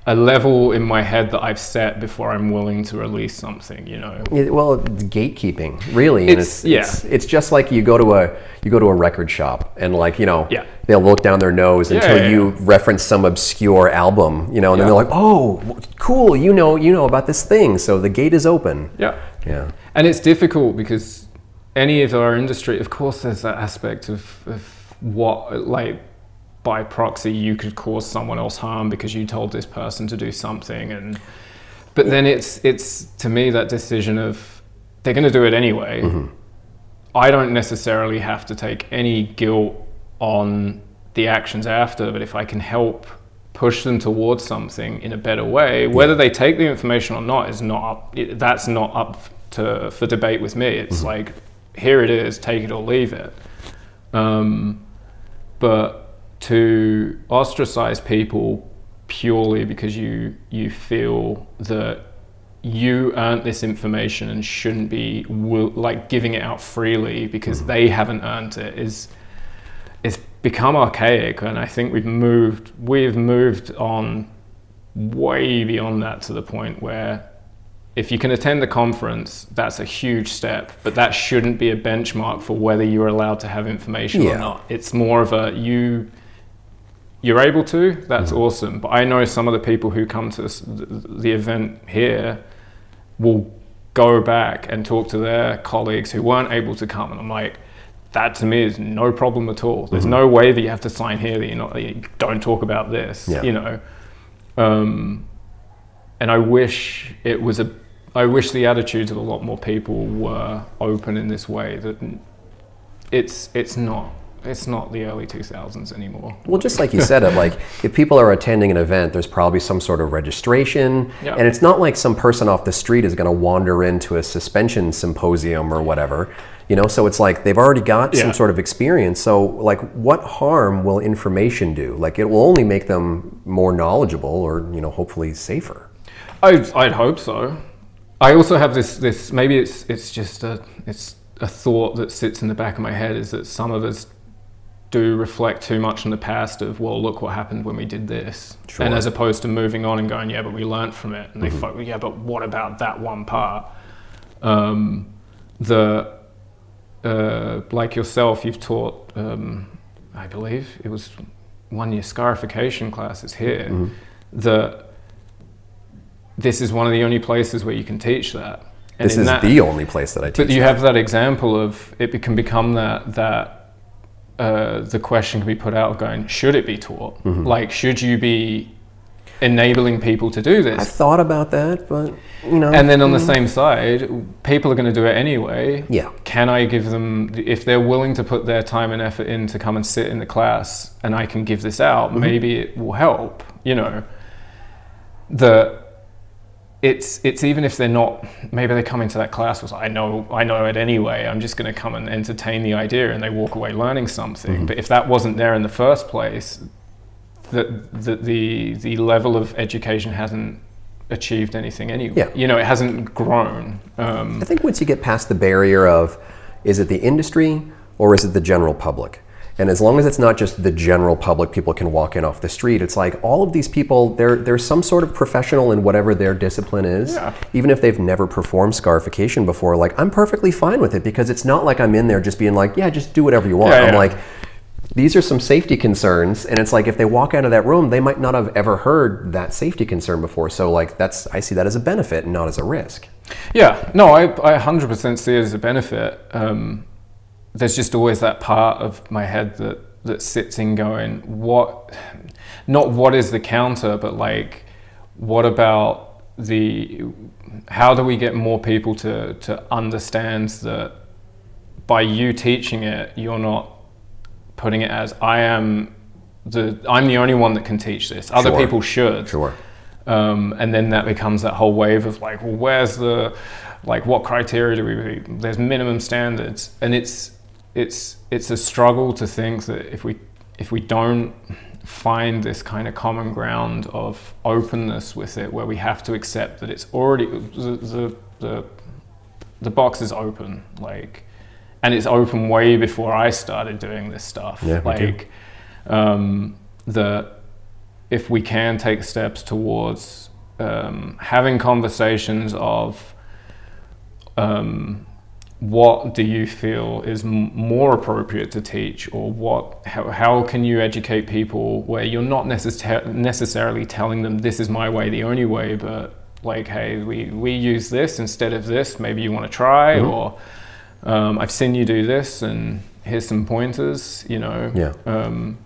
a level in my head that I've set before I'm willing to release something, you know? It, well, it's gatekeeping, really. And it's, it's, yeah. it's it's just like you go to a you go to a record shop and, like, you know, yeah. they'll look down their nose yeah, until yeah, you yeah. reference some obscure album, you know, and yeah. then they're like, oh, cool, you know, you know about this thing, so the gate is open. Yeah, yeah. And it's difficult because any of our industry, of course, there's that aspect of, of what, like, by proxy you could cause someone else harm because you told this person to do something. And but then it's it's to me that decision of they're going to do it anyway. Mm-hmm. I don't necessarily have to take any guilt on the actions after, but if I can help push them towards something in a better way, whether they take the information or not is not up, it, that's not up to for debate with me. It's mm-hmm. like, here it is, take it or leave it. Um, but to ostracize people purely because you you feel that you earned this information and shouldn't be will, like giving it out freely because mm-hmm. they haven't earned it is it's become archaic, and I think we've moved we've moved on way beyond that to the point where if you can attend the conference, that's a huge step, but that shouldn't be a benchmark for whether you're allowed to have information yeah. or not. It's more of a you. You're able to, that's mm-hmm. awesome. But I know some of the people who come to this, the, the event here will go back and talk to their colleagues who weren't able to come. And I'm like, that to me is no problem at all. There's mm-hmm. no way that you have to sign here that, you're not, that you don't talk about this, yeah. you know. Um, and I wish it was a, I wish the attitudes of a lot more people were open in this way, that it's it's not. It's not the early two thousands anymore. Well, just like you said it, like if people are attending an event, there's probably some sort of registration. Yeah. And it's not like some person off the street is going to wander into a suspension symposium or whatever, you know? So it's like they've already got yeah. some sort of experience. So like what harm will information do? Like it will only make them more knowledgeable or, you know, hopefully safer. I'd, I'd hope so. I also have this, this maybe it's it's just a, it's a thought that sits in the back of my head is that some of us do reflect too much in the past of, well, look what happened when we did this. Sure. And as opposed to moving on and going, yeah, but we learned from it. And mm-hmm. they fo- yeah, but what about that one part? Um, the, uh, like yourself, you've taught, um, I believe it was one year scarification classes here. Mm-hmm. The, this is one of the only places where you can teach that. And this is that, the only place that I teach But you that. Have that example of, it can become that, that, Uh, the question can be put out of going, should it be taught? Mm-hmm. Like, should you be enabling people to do this? I thought about that, but, you know. And then on mm-hmm. the same side, people are going to do it anyway. Yeah. Can I give them, if they're willing to put their time and effort in to come and sit in the class and I can give this out, mm-hmm. maybe it will help, you know. The, it's it's even if they're not, maybe they come into that class was like, I know I know it anyway, I'm just going to come and entertain the idea, and they walk away learning something. Mm-hmm. But if that wasn't there in the first place, that the, the the level of education hasn't achieved anything anyway. Yeah. You know, it hasn't grown. Um, I think once you get past the barrier of, is it the industry or is it the general public? And as long as it's not just the general public, people can walk in off the street. It's like all of these people, they're, they're some sort of professional in whatever their discipline is. Yeah. Even if they've never performed scarification before, like I'm perfectly fine with it because it's not like I'm in there just being like, yeah, just do whatever you want. Yeah, yeah. I'm like, these are some safety concerns. And it's like if they walk out of that room, they might not have ever heard that safety concern before. So like that's, I see that as a benefit and not as a risk. Yeah, no, I, I one hundred percent see it as a benefit. Um, There's just always that part of my head that, that sits in going, what, not what is the counter, but like, what about the, how do we get more people to, to understand that by you teaching it, you're not putting it as I am the I'm the only one that can teach this. Other sure. people should. Sure. Um, and then that becomes that whole wave of like, well, where's the, like, what criteria do we? There's minimum standards, and it's it's it's a struggle to think that if we if we don't find this kind of common ground of openness with it, where we have to accept that it's already the the the, the box is open, like, and it's open way before I started doing this stuff. Yeah, like, um, the. If we can take steps towards um, having conversations of um, what do you feel is m- more appropriate to teach, or what how, how can you educate people where you're not necessar- necessarily telling them this is my way, the only way, but like, hey, we, we use this instead of this, maybe you want to try, mm-hmm. or um, I've seen you do this and here's some pointers, you know. Yeah. Um,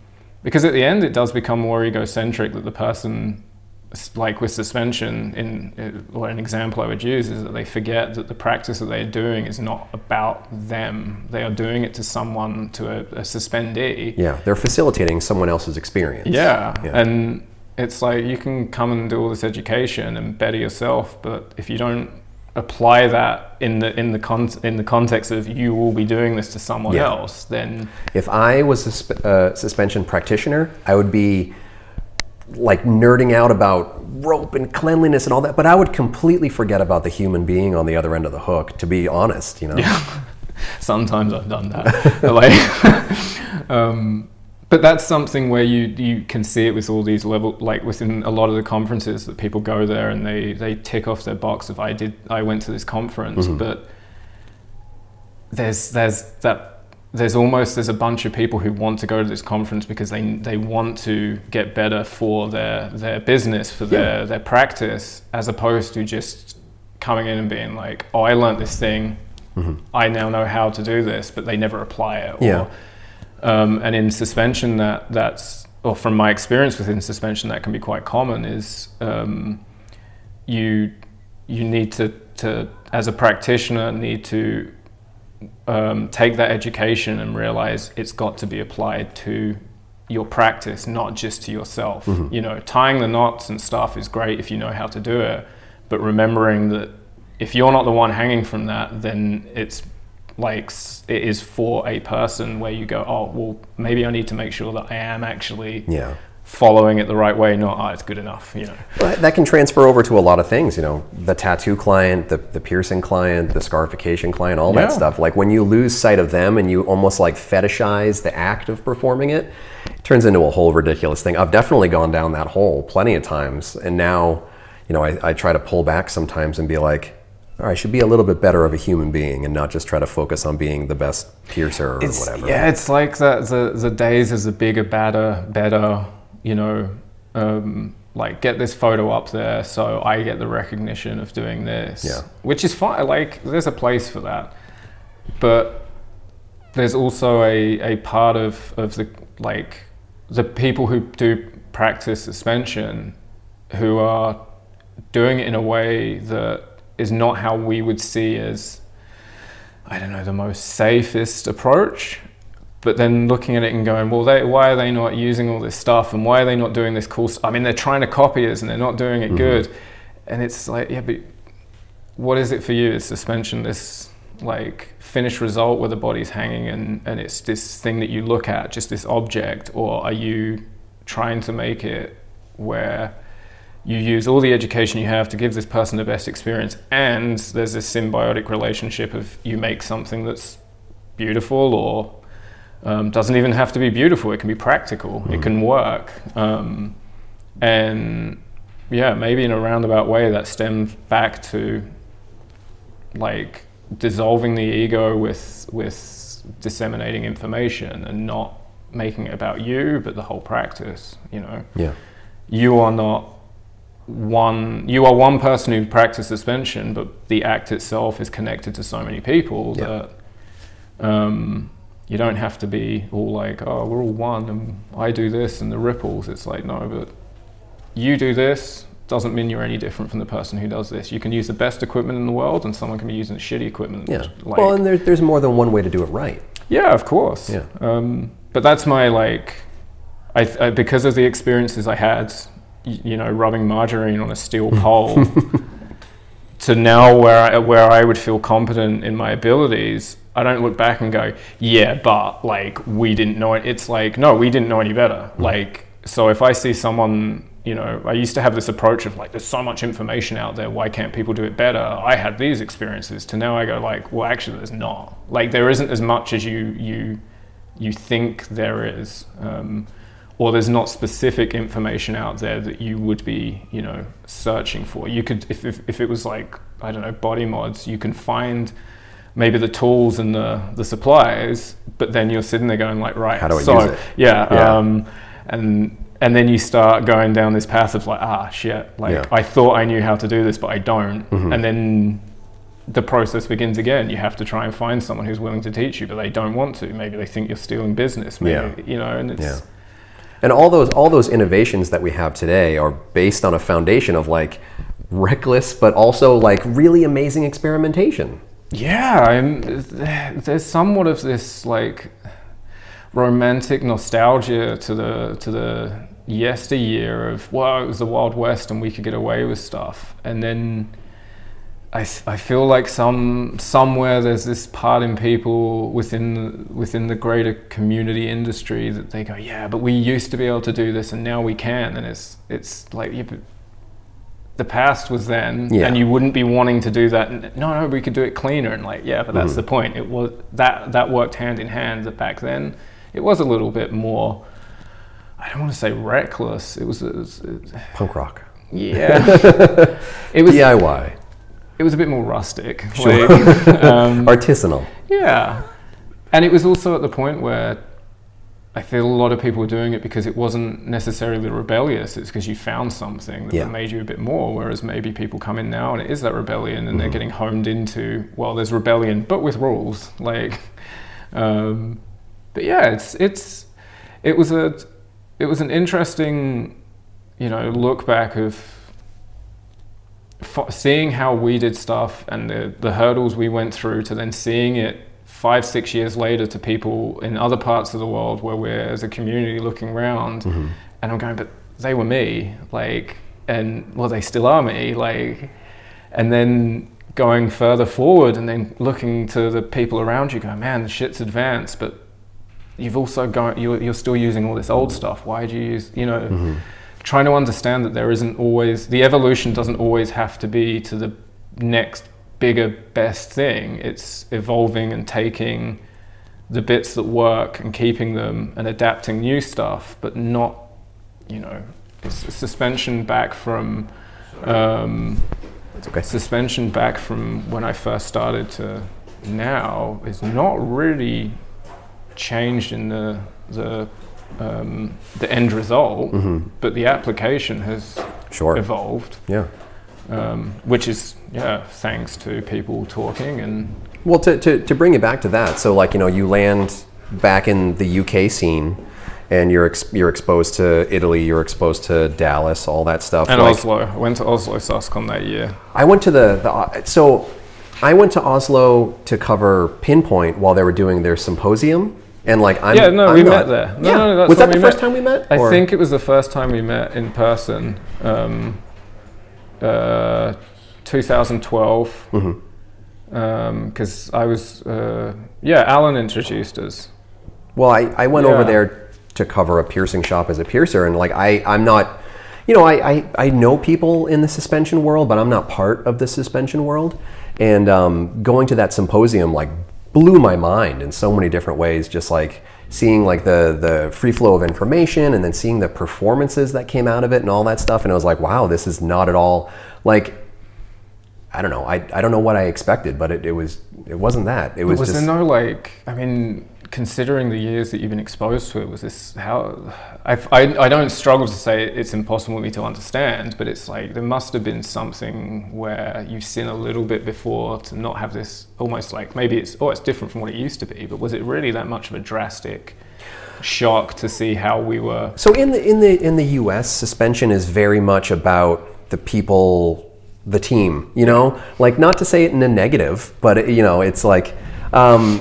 Because at the end, it does become more egocentric that the person, like with suspension, in or an example I would use is that they forget that the practice that they're doing is not about them. They are doing it to someone, to a, a suspendee. Yeah, they're facilitating someone else's experience. Yeah. yeah, and it's like you can come and do all this education and better yourself, but if you don't apply that in the in the con- in the context of you will be doing this to someone yeah. else, then if I was a sp- uh, suspension practitioner, I would be like nerding out about rope and cleanliness and all that, but I would completely forget about the human being on the other end of the hook, to be honest, you know. Yeah. Sometimes I've done that. like um But that's something where you, you can see it with all these level, like within a lot of the conferences that people go there and they, they tick off their box of I did I went to this conference, mm-hmm. but there's there's that there's almost there's a bunch of people who want to go to this conference because they they want to get better for their their business, for their, yeah. their practice, as opposed to just coming in and being like, oh, I learned this thing, mm-hmm. I now know how to do this, but they never apply it. Or, yeah. Um, and in suspension, that that's, or from my experience within suspension, that can be quite common. Is um, you you need to, to as a practitioner need to um, take that education and realize it's got to be applied to your practice, not just to yourself. Mm-hmm. You know, tying the knots and stuff is great if you know how to do it, but remembering that if you're not the one hanging from that, then it's like it is for a person where you go, oh, well, maybe I need to make sure that I am actually yeah. following it the right way, not, oh, it's good enough, you know. Well, that can transfer over to a lot of things, you know, the tattoo client, the, the piercing client, the scarification client, all yeah. that stuff. Like when you lose sight of them and you almost like fetishize the act of performing it, it turns into a whole ridiculous thing. I've definitely gone down that hole plenty of times. And now, you know, I, I try to pull back sometimes and be like, or I should be a little bit better of a human being and not just try to focus on being the best piercer or it's, whatever. Yeah, it's like the, the, the days is a bigger, badder, better, you know, um, like get this photo up there so I get the recognition of doing this. Yeah. Which is fine, like there's a place for that. But there's also a, a part of, of the, like, the people who do practice suspension who are doing it in a way that is not how we would see as, I don't know, the most safest approach, but then looking at it and going, well, they, why are they not using all this stuff and why are they not doing this cool stuff? I mean, they're trying to copy us and they're not doing it mm-hmm. good. And it's like, yeah, but what is it for you? It's suspension, this like finished result where the body's hanging and, and it's this thing that you look at, just this object, or are you trying to make it where you use all the education you have to give this person the best experience, and there's this symbiotic relationship of you make something that's beautiful, or um, doesn't even have to be beautiful, it can be practical, mm-hmm. it can work. Um, and yeah, maybe in a roundabout way that stems back to like dissolving the ego with with disseminating information and not making it about you, but the whole practice, you know? Yeah. You are not one you are one person who practices suspension, but the act itself is connected to so many people yeah. that um you don't have to be all like, oh, we're all one and I do this and the ripples. It's like, no, but you do this doesn't mean you're any different from the person who does this. You can use the best equipment in the world, and someone can be using shitty equipment. Yeah. Like, well, and there, there's more than one way to do it right. Yeah, of course. Yeah. Um, but that's my, like, I, I because of the experiences I had, you, you know, rubbing margarine on a steel pole, to now where I, where I would feel competent in my abilities. I don't look back and go, yeah, but like we didn't know it. It's like, no, we didn't know any better. Mm-hmm. Like, so if I see someone, you know, I used to have this approach of like, there's so much information out there. Why can't people do it better? I had these experiences. To now I go like, well, actually there's not. Like there isn't as much as you you you think there is. Um, or there's not specific information out there that you would be, you know, searching for. You could, if if, if it was like, I don't know, body mods, you can find maybe the tools and the, the supplies, but then you're sitting there going like, right, how do I so, use it? Yeah, yeah. Um, and and then you start going down this path of like, ah, shit, like yeah. I thought I knew how to do this, but I don't. Mm-hmm. And then the process begins again. You have to try and find someone who's willing to teach you, but they don't want to. Maybe they think you're stealing business. Maybe, yeah. You know, and it's... Yeah. And all those all those innovations that we have today are based on a foundation of like reckless, but also like really amazing experimentation. Yeah, I'm, there's somewhat of this like romantic nostalgia to the to the yesteryear of, wow, it was the Wild West and we could get away with stuff. And then I, I feel like some somewhere there's this part in people within within the greater community industry that they go, yeah, but we used to be able to do this and now we can. And it's it's like, yeah, but the past was then, yeah. And you wouldn't be wanting to do that. And, no, no, we could do it cleaner. And like, yeah, but that's mm-hmm. the point. It was that that worked hand in hand. That back then, it was a little bit more. I don't want to say reckless. It was, it was it, punk rock. Yeah, it was D I Y. It was a bit more rustic, sure. like, um, artisanal. Yeah, and it was also at the point where I feel a lot of people were doing it because it wasn't necessarily rebellious. It's because you found something that yeah. made you a bit more, whereas maybe people come in now and it is that rebellion and mm-hmm. they're getting honed into, well, there's rebellion, but with rules. Like, um, but yeah, it's, it's, it was a, it was an interesting, you know, look back of f- seeing how we did stuff and the, the hurdles we went through to then seeing it five, six years later to people in other parts of the world where we're as a community looking around mm-hmm. and I'm going, but they were me, like, and well, they still are me, like, and then going further forward and then looking to the people around you going, man, the shit's advanced, but you've also got, you're, you're still using all this old stuff. Why do you use, you know, mm-hmm. trying to understand that there isn't always, the evolution doesn't always have to be to the next bigger, best thing. It's evolving and taking the bits that work and keeping them and adapting new stuff, but not, you know, suspension back from um, okay. suspension back from when I first started to now is not really changed in the the um, the end result, mm-hmm. but the application has sure. evolved. Yeah. Um, which is, yeah, thanks to people talking and... Well, to, to, to bring it back to that, so like, you know, you land back in the U K scene and you're ex- you're exposed to Italy, you're exposed to Dallas, all that stuff. And like, Oslo. I went to Oslo SusCon that year. I went to the, the... So I went to Oslo to cover Pinpoint while they were doing their symposium. And like, I'm Yeah, no, I'm we not, met there. No, yeah. no, no, that's Was that the first met. time we met? I or? think it was the first time we met in person. Um... Uh, twenty twelve, because mm-hmm. um, I was, uh, yeah, Alan introduced us. Well, I, I went yeah. over there to cover a piercing shop as a piercer, and like I, I'm not, you know, I, I, I know people in the suspension world, but I'm not part of the suspension world. And um, going to that symposium like blew my mind in so many different ways, just like seeing like the the free flow of information and then seeing the performances that came out of it and all that stuff. And I was like, wow, this is not at all like, I don't know. I, I don't know what I expected, but it, it was, it wasn't that. It was, was just, there no like, I mean, considering the years that you've been exposed to it, was this how, I, I, I don't struggle to say it's impossible for me to understand, but it's like, there must've been something where you've seen a little bit before to not have this almost like, maybe it's, oh, it's different from what it used to be, but was it really that much of a drastic shock to see how we were? So in the, in the, in the U S, suspension is very much about the people, the team, you know, like, not to say it in a negative, but it, you know, it's like, um,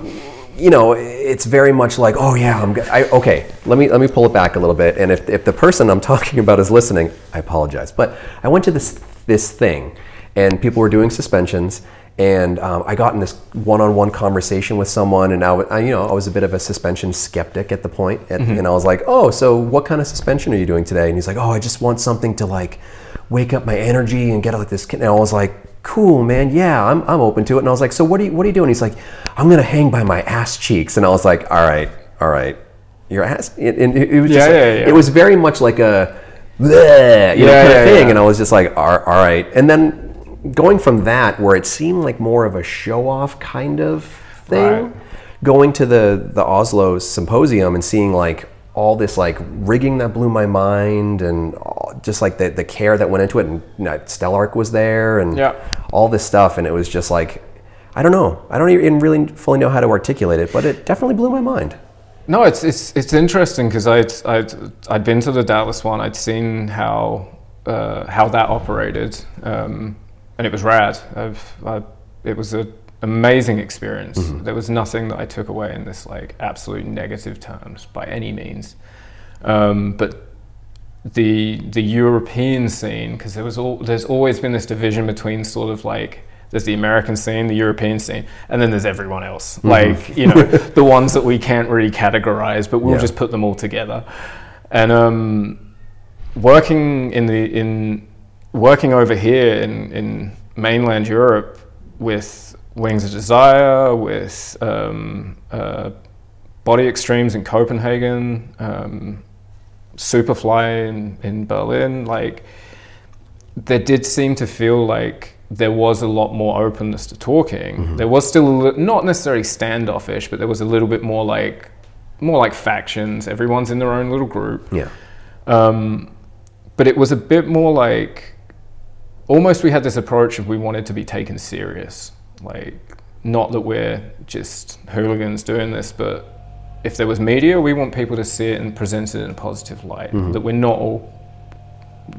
you know, it's very much like, oh yeah, I'm good. I, okay, let me let me pull it back a little bit. And if if the person I'm talking about is listening, I apologize. But I went to this this thing, and people were doing suspensions, and um, I got in this one-on-one conversation with someone, and I, I, you know, I was a bit of a suspension skeptic at the point, at, mm-hmm. and I was like, oh, so what kind of suspension are you doing today? And he's like, oh, I just want something to like wake up my energy and get like this. And I was like, cool, man, yeah, I'm I'm open to it. And I was like, so what do you what do you do? And he's like, I'm gonna hang by my ass cheeks. And I was like, all right, all right, your ass. And it, it was just, yeah, yeah, yeah. It was very much like a, you know, yeah, kind yeah, of thing. Yeah. And I was just like, all, all right. And then going from that, where it seemed like more of a show off kind of thing, right, going to the the Oslo symposium and seeing like all this like rigging that blew my mind, and just like the the care that went into it, and you know, Stellark was there, and yeah, all this stuff, and it was just like, I don't know, I don't even really fully know how to articulate it, but it definitely blew my mind. No, it's it's it's interesting because I'd I'd I'd been to the Dallas one, I'd seen how uh, how that operated, um, and it was rad. I've, I, it was a amazing experience. Mm-hmm. There was nothing that I took away in this like absolute negative terms by any means. Um, but the the European scene, because there was all there's always been this division between sort of like there's the American scene, the European scene, and then there's everyone else. Mm-hmm. Like, you know, the ones that we can't really categorize, but we'll yeah. just put them all together. And um, working in the in working over here in, in mainland Europe with Wings of Desire, with um, uh, Body Extremes in Copenhagen, um, Superfly in, in Berlin, like, there did seem to feel like there was a lot more openness to talking. Mm-hmm. There was still, a li- not necessarily standoffish, but there was a little bit more like, more like factions, everyone's in their own little group. Yeah. Um, but it was a bit more like, almost we had this approach of we wanted to be taken serious. Like, not that we're just hooligans doing this, but if there was media, we want people to see it and present it in a positive light. Mm-hmm. That we're not all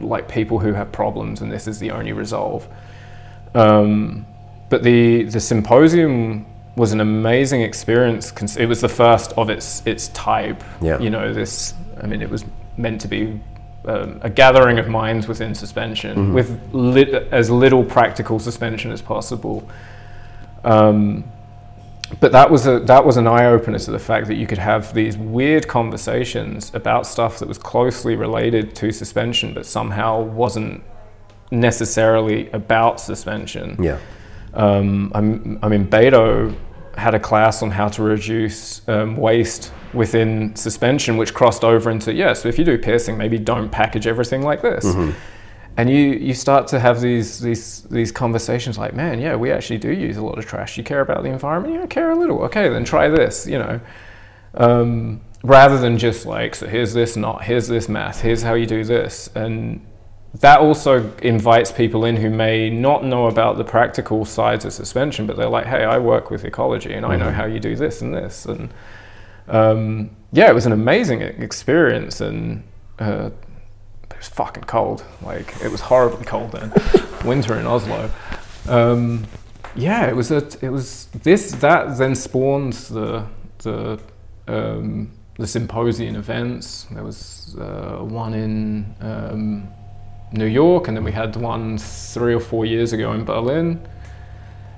like people who have problems and this is the only resolve. Um, but the the symposium was an amazing experience. It was the first of its its type. Yeah. You know, this, I mean, it was meant to be Um, a gathering of minds within suspension, mm-hmm. with lit, as little practical suspension as possible. Um, but that was a that was an eye-opener to the fact that you could have these weird conversations about stuff that was closely related to suspension, but somehow wasn't necessarily about suspension. Yeah. Um, I'm I mean, Beto had a class on how to reduce um, waste within suspension, which crossed over into, yeah, so if you do piercing, maybe don't package everything like this. Mm-hmm. And you you start to have these these these conversations like, man, yeah, we actually do use a lot of trash. You care about the environment? Yeah, care a little. Okay, then try this, you know. Um, rather than just like, so here's this knot, here's this math, here's how you do this. And that also invites people in who may not know about the practical sides of suspension, but they're like, hey, I work with ecology and I know how you do this and this. And um, yeah, it was an amazing experience, and uh, it was fucking cold. Like, it was horribly cold then, winter in Oslo. Um, yeah, it was a, it was this, that then spawns the, the, um, the symposium events. There was uh, one in, um, New York, and then we had one three or four years ago in Berlin,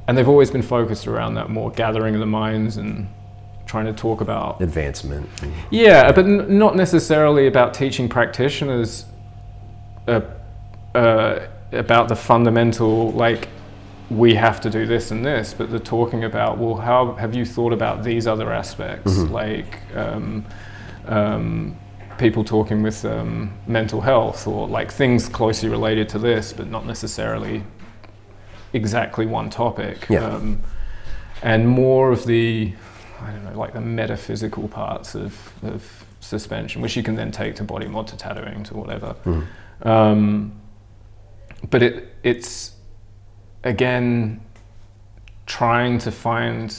and they've always been focused around that more gathering of the minds and trying to talk about advancement. Yeah, but n- not necessarily about teaching practitioners uh, uh, about the fundamental, like, we have to do this and this, but the talking about, well, how have you thought about these other aspects, mm-hmm. like um, um, people talking with um, mental health, or like things closely related to this, but not necessarily exactly one topic. Yeah. Um, and more of the, I don't know, like the metaphysical parts of, of suspension, which you can then take to body mod, to tattooing, to whatever. Mm. Um, but it it's, again, trying to find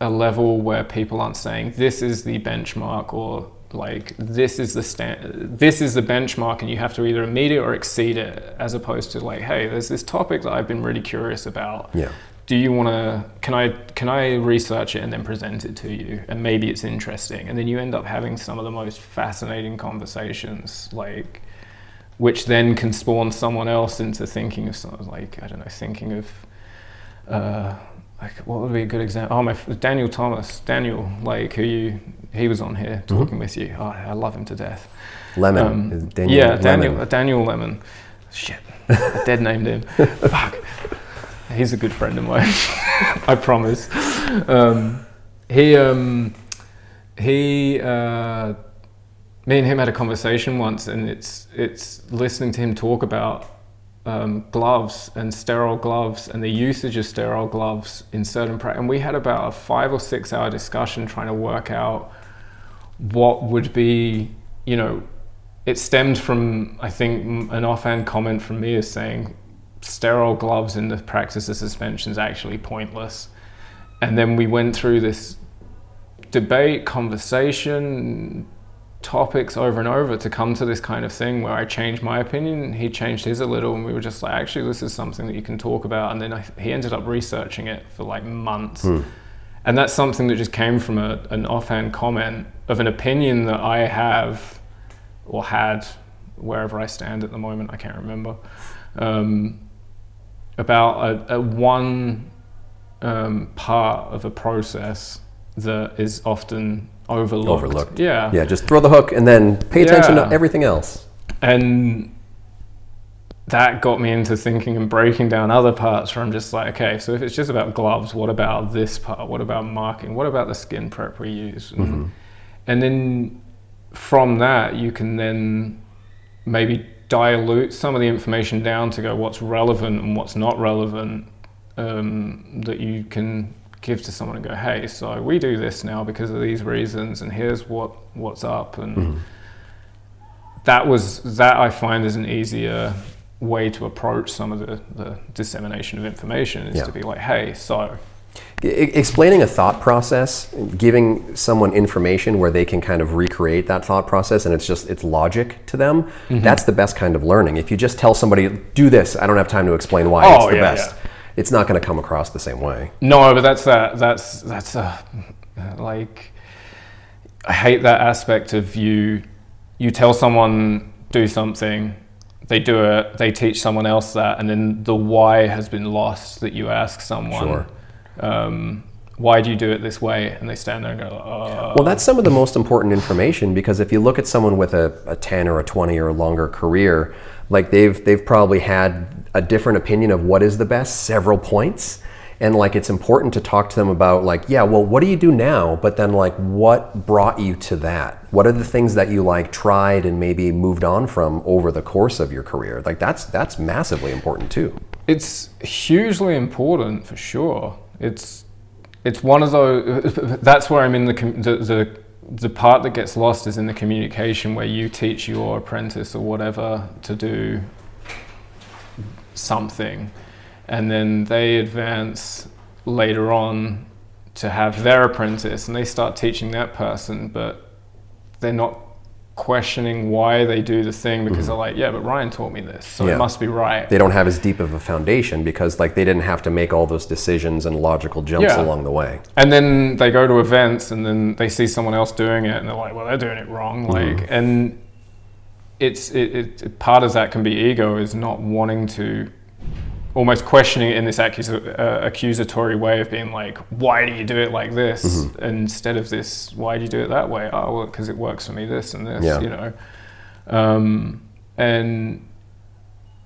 a level where people aren't saying this is the benchmark, or like this is the stand, this is the benchmark, and you have to either meet it or exceed it, as opposed to like, hey, there's this topic that I've been really curious about. Yeah. Do you want to? Can I can I research it and then present it to you? And maybe it's interesting, and then you end up having some of the most fascinating conversations, like, which then can spawn someone else into thinking of something, like I don't know, thinking of. Uh, Like, what would be a good example? Oh, my f- Daniel Thomas, Daniel, like who you, he was on here talking mm-hmm. with you. Oh, I love him to death. Lemon, um, is Daniel yeah, Lemon. Daniel, uh, Daniel Lemon. Shit, I dead named him. Fuck, he's a good friend of mine. I promise. Um, he, um, he, uh, me and him had a conversation once, and it's it's listening to him talk about. Um, gloves and sterile gloves and the usage of sterile gloves in certain practice. And we had about a five or six hour discussion trying to work out what would be, you know, it stemmed from, I think, an offhand comment from me as saying sterile gloves in the practice of suspension is actually pointless. And then we went through this debate, conversation, topics over and over to come to this kind of thing where I changed my opinion, he changed his a little, and we were just like, actually, this is something that you can talk about. And then I, he ended up researching it for like months. Mm. And that's something that just came from a, an offhand comment of an opinion that I have or had, wherever I stand at the moment, I can't remember, um, about a, a one um, part of a process that is often Overlooked. Overlooked. Yeah. Yeah, just throw the hook and then pay attention yeah. to everything else. And that got me into thinking and breaking down other parts where I'm just like, okay, so if it's just about gloves, what about this part? What about marking? What about the skin prep we use? Mm-hmm. And then from that, you can then maybe dilute some of the information down to go what's relevant and what's not relevant, um, that you can give to someone and go, hey, so we do this now because of these reasons, and here's what what's up. And mm-hmm. that was that I find is an easier way to approach some of the, the dissemination of information is yeah. to be like, hey, so I- explaining a thought process, giving someone information where they can kind of recreate that thought process, and it's just it's logic to them. Mm-hmm. That's the best kind of learning. If you just tell somebody, do this, I don't have time to explain why. Oh, it's the yeah, best. Yeah. It's not going to come across the same way. No, but that's that. That's that's a, like, I hate that aspect of you. You tell someone do something, they do it, they teach someone else that, and then the why has been lost that you ask someone. Sure. Um, why do you do it this way? And they stand there and go, oh. Well, that's some of the most important information, because if you look at someone with a, a ten or a twenty or a longer career, like they've they've probably had a different opinion of what is the best, several points. And like, it's important to talk to them about like, yeah, well, what do you do now? But then like, what brought you to that? What are the things that you like tried and maybe moved on from over the course of your career? Like that's that's massively important too. It's hugely important for sure. It's it's one of those, that's where I'm in the, the, the The part that gets lost is in the communication where you teach your apprentice or whatever to do something, and then they advance later on to have their apprentice and they start teaching that person, but they're not questioning why they do the thing, because mm-hmm. they're like, yeah, but Ryan taught me this, so yeah. it must be right. They don't have as deep of a foundation because like they didn't have to make all those decisions and logical jumps yeah. along the way. And then they go to events and then they see someone else doing it and they're like, well, they're doing it wrong. Mm-hmm. Like, and it's it, it part of that can be ego, is not wanting to, almost questioning it in this accus- uh, accusatory way of being like, why do you do it like this? Mm-hmm. Instead of this, why do you do it that way? Oh, well, because it works for me, this and this, yeah. you know. Um, and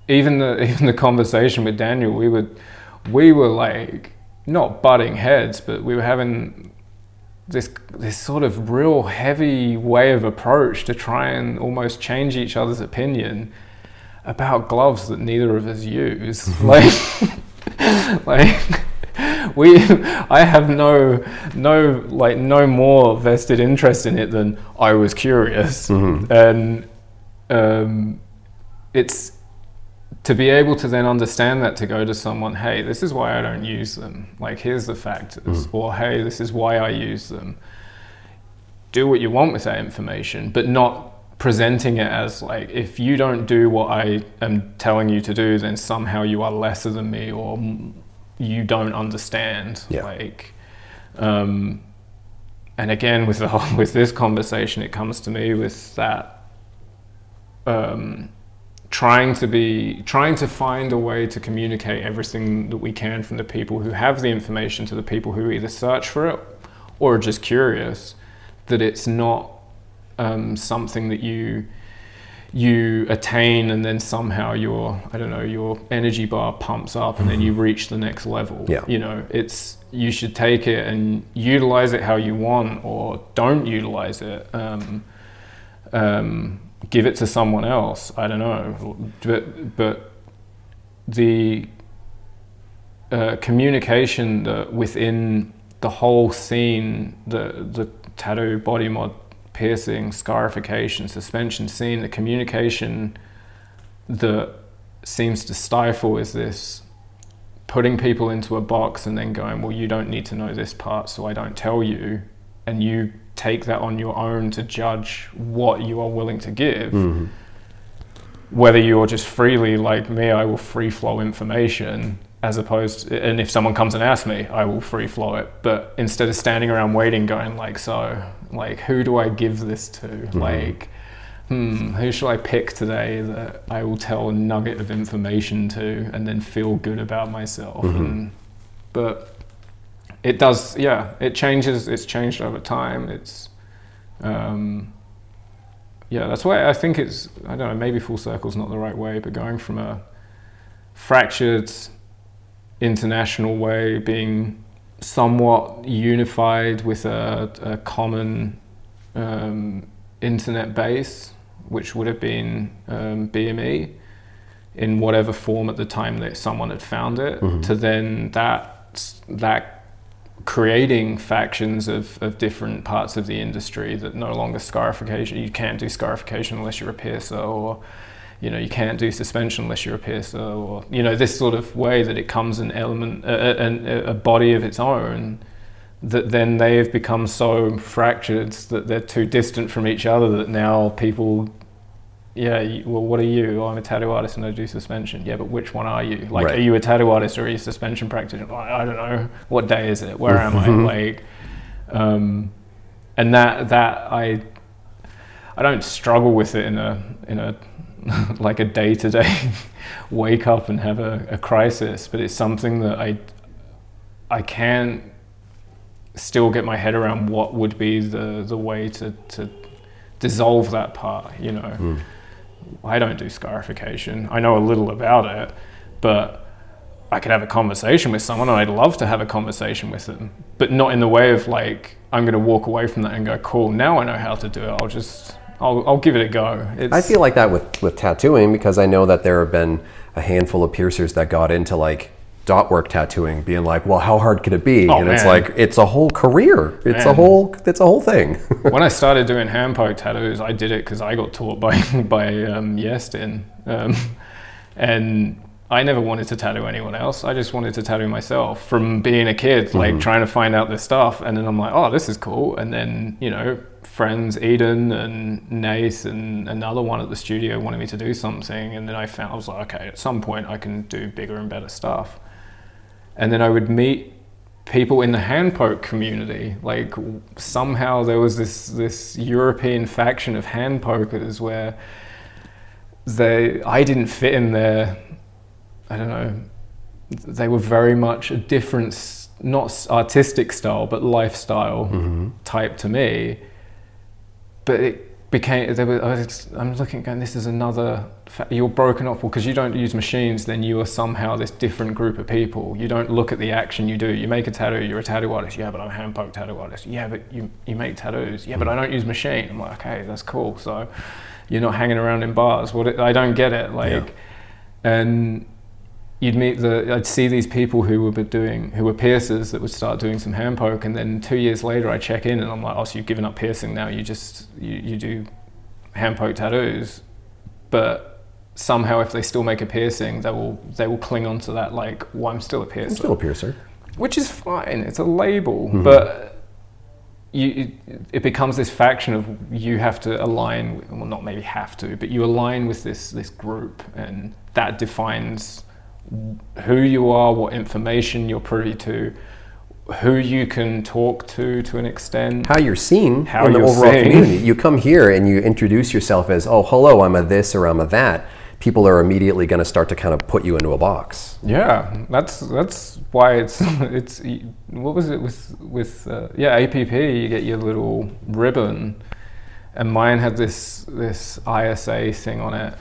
even the even the conversation with Daniel, we would, we were like, not butting heads, but we were having this this sort of real heavy way of approach to try and almost change each other's opinion about gloves that neither of us use. Mm-hmm. Like, like we, I have no, no, like no more vested interest in it than I was curious. Mm-hmm. And um, it's to be able to then understand that, to go to someone, hey, this is why I don't use them. Like, here's the factors, mm-hmm. or hey, this is why I use them. do what you want with that information, but not presenting it as like, if you don't do what I am telling you to do, then somehow you are lesser than me or you don't understand. Yeah. Like, um, and again, with the whole, with this conversation, it comes to me with that, um, trying to be, trying to find a way to communicate everything that we can from the people who have the information to the people who either search for it or are just curious, that it's not um, something that you you attain and then somehow your, I don't know, your energy bar pumps up and then you reach the next level. Yeah. You know, it's, you should take it and utilize it how you want or don't utilize it. Um, um, give it to someone else, I don't know. But, but the uh, communication that within the whole scene, the the tattoo, body mod, piercing, scarification, suspension scene, the communication that seems to stifle is this putting people into a box and then going, well, you don't need to know this part, so I don't tell you. And you take that on your own to judge what you are willing to give. Mm-hmm. Whether you're just freely, like me, I will free flow information, as opposed to, and if someone comes and asks me, I will free flow it. But instead of standing around waiting, going like, so, like, who do I give this to? Mm-hmm. Like, hmm, who shall I pick today that I will tell a nugget of information to and then feel good about myself? Mm-hmm. And, but it does, yeah, it changes, it's changed over time. It's, um, yeah, that's why I think it's, I don't know, maybe full circle's not the right way, but going from a fractured international way, being somewhat unified with a, a common um, internet base, which would have been um, B M E, in whatever form at the time that someone had found it, mm-hmm. to then that that creating factions of, of different parts of the industry that no longer scarification, you can't do scarification unless you're a piercer, or you know, you can't do suspension unless you're a piercer, or you know, this sort of way that it comes an element, a, a, a body of its own, that then they have become so fractured that they're too distant from each other that now people, yeah, well, what are you? Oh, I'm a tattoo artist and I do suspension. Yeah, but which one are you? Like, right. Are you a tattoo artist or are you a suspension practitioner? I, I don't know. What day is it? Where am I? Like, um, and that that I I don't struggle with it in a in a like a day to day wake up and have a, a crisis, but it's something that I I can still get my head around what would be the the way to to dissolve that part. You know. Mm. I don't do scarification. I know a little about it, but I could have a conversation with someone and I'd love to have a conversation with them, but not in the way of like, I'm going to walk away from that and go, cool, now I know how to do it. I'll just, I'll, I'll give it a go. It's... I feel like that with, with tattooing, because I know that there have been a handful of piercers that got into like dot work tattooing being like, well, how hard could it be? Oh, and man. It's like, it's a whole career. It's man. a whole, it's a whole thing. When I started doing hand poke tattoos, I did it because I got taught by, by, um, Yestin. Um, and I never wanted to tattoo anyone else. I just wanted to tattoo myself from being a kid, like mm-hmm. trying to find out this stuff. And then I'm like, oh, this is cool. And then, you know, friends, Eden and Nace and another one at the studio wanted me to do something. And then I found, I was like, okay, at some point I can do bigger and better stuff. And then I would meet people in the hand poke community. Like somehow there was this this European faction of hand pokers where they I didn't fit in their, I don't know, they were very much a different, not artistic style, but lifestyle mm-hmm. type to me. But it became, there was, I was, I'm looking and this is another, you're broken off because you don't use machines, then you are somehow this different group of people. You don't look at the action you do. You make a tattoo, you're a tattoo artist. Yeah, but I'm a hand poke tattoo artist. Yeah, but you you make tattoos. Yeah, but I don't use machine. I'm like, okay, that's cool. So you're not hanging around in bars. What it, I don't get it. Like, yeah. And you'd meet the, I'd see these people who were doing, who were piercers that would start doing some hand poke. And then two years later I check in and I'm like, oh, so you've given up piercing now. You just, you, you do hand poke tattoos. But somehow, if they still make a piercing, they will they will cling on to that like, well, I'm still a piercer. I'm still a piercer. Which is fine. It's a label. Mm-hmm. But you, it becomes this faction of you have to align with, well, not maybe have to, but you align with this this group, and that defines who you are, what information you're privy to, who you can talk to to an extent, how you're seen how in the overall seen. community. You come here and you introduce yourself as, oh, hello, I'm a this or I'm a that. People are immediately going to start to kind of put you into a box. Yeah, that's that's why it's it's what was it with with uh, yeah A P P? You get your little ribbon, and mine had this this I S A thing on it.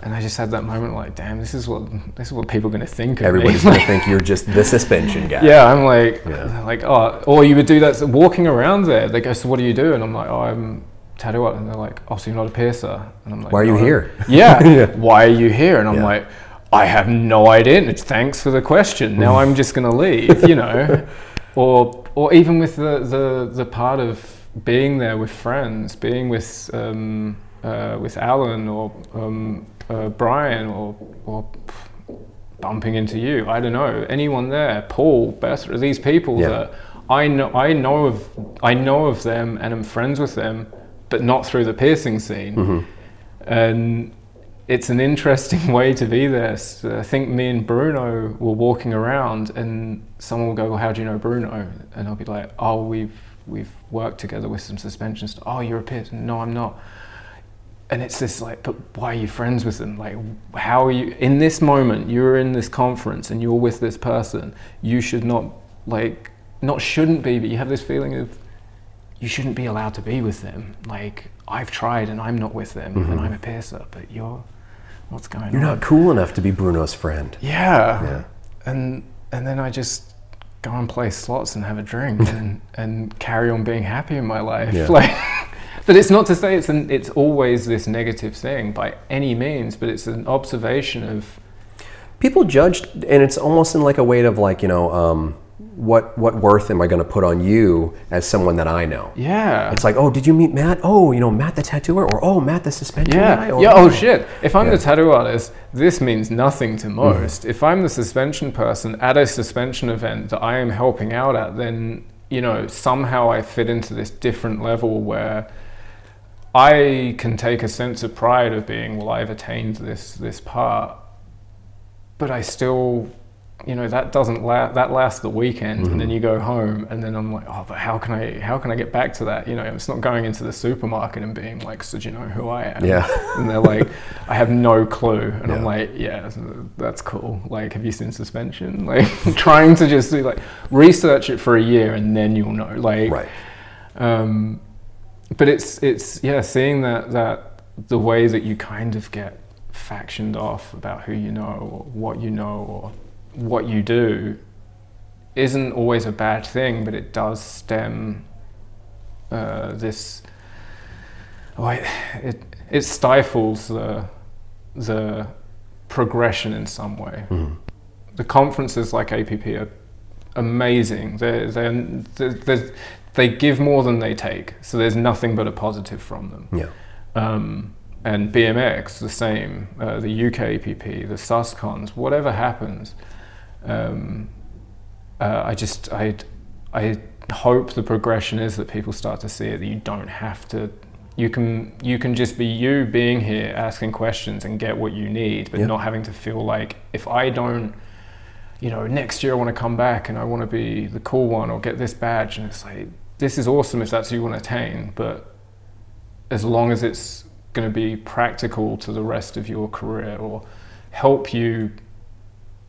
And I just had that moment, like, damn, this is what this is what people are going to think of Everybody's me. Everybody's going to think you're just the suspension guy. Yeah, I'm like, yeah. like oh, or you would do that so walking around there. They go, so what do you do? And I'm like, oh, I'm tattoo artist. And they're like, oh, so you're not a piercer? And I'm like, why are you oh, here? Yeah, yeah, why are you here? And I'm yeah. like, I have no idea. And it's thanks for the question. Now I'm just going to leave, you know. or or even with the, the, the part of being there with friends, being with um, uh, with Alan or... Um, Uh, Brian or, or bumping into you, I don't know, anyone there, Paul, Beth, these people yeah. that I know, I know of, I know of them and I'm friends with them, but not through the piercing scene. Mm-hmm. And it's an interesting way to be there. So I think me and Bruno were walking around, and someone will go, well, how do you know Bruno? And I'll be like, oh, we've we've worked together with some suspension stuff. Oh, you're a piercer? No, I'm not. And it's this like, but why are you friends with them? Like, how are you, in this moment, you're in this conference and you're with this person, you should not, like, not shouldn't be, but you have this feeling of, you shouldn't be allowed to be with them. Like, I've tried and I'm not with them, mm-hmm. and I'm a piercer, but you're, what's going you're on? You're not cool enough to be Bruno's friend. Yeah. yeah. And and then I just go and play slots and have a drink and, and carry on being happy in my life. Yeah. Like. But it's not to say it's an, it's always this negative thing by any means, but it's an observation of... People judge, and it's almost in like a way of like, you know, um, what what worth am I going to put on you as someone that I know? Yeah. It's like, oh, did you meet Matt? Oh, you know, Matt the tattooer? Or, oh, Matt the suspension yeah. guy? Or, yeah, oh, oh, shit. If I'm yeah. the tattoo artist, this means nothing to most. Mm-hmm. If I'm the suspension person at a suspension event that I am helping out at, then, you know, somehow I fit into this different level where... I can take a sense of pride of being, well, I've attained this this part, but I still, you know, that doesn't last, that lasts the weekend, mm-hmm. and then you go home, and then I'm like, oh, but how can I, how can I get back to that? You know, it's not going into the supermarket and being like, so do you know who I am? Yeah. And they're like, I have no clue. And yeah. I'm like, yeah, that's cool. Like, have you seen suspension? Like, trying to just do, like, research it for a year, and then you'll know. Like, right. um, But it's, it's yeah, seeing that, that the way that you kind of get factioned off about who you know or what you know or what you do isn't always a bad thing, but it does stem uh, this... Oh, it, it, it stifles the, the progression in some way. Mm. The conferences like A P P are amazing. They're, they're, they're, they're, they give more than they take, so there's nothing but a positive from them. Yeah. Um, and B M X, the same, uh, the U K A P P, the SUSCons, whatever happens, um, uh, I just, I, I hope the progression is that people start to see it, that you don't have to, you can, you can just be you being here, asking questions and get what you need, but yeah. not having to feel like, if I don't, you know, next year I want to come back and I want to be the cool one or get this badge, and it's like, this is awesome if that's what you want to attain, but as long as it's going to be practical to the rest of your career or help you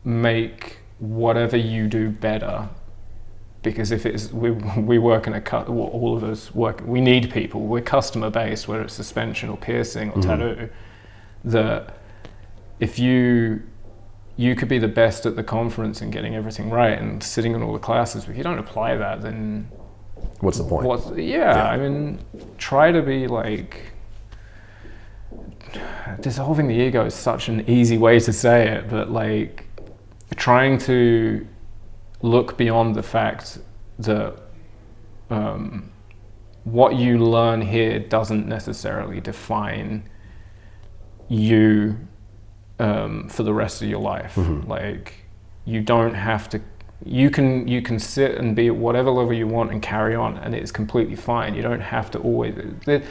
make whatever you do better, because if it's, we we work in a cut, all of us work, we need people, we're customer based, whether it's suspension or piercing or mm-hmm. tattoo, that if you you could be the best at the conference and getting everything right and sitting in all the classes, but if you don't apply that, then what's the point? What's, yeah, yeah, I mean, try to be like, dissolving the ego is such an easy way to say it, but like trying to look beyond the fact that um, what you learn here doesn't necessarily define you um, for the rest of your life. Mm-hmm. Like, you don't have to you can you can sit and be at whatever level you want and carry on, and it's completely fine. You don't have to always there,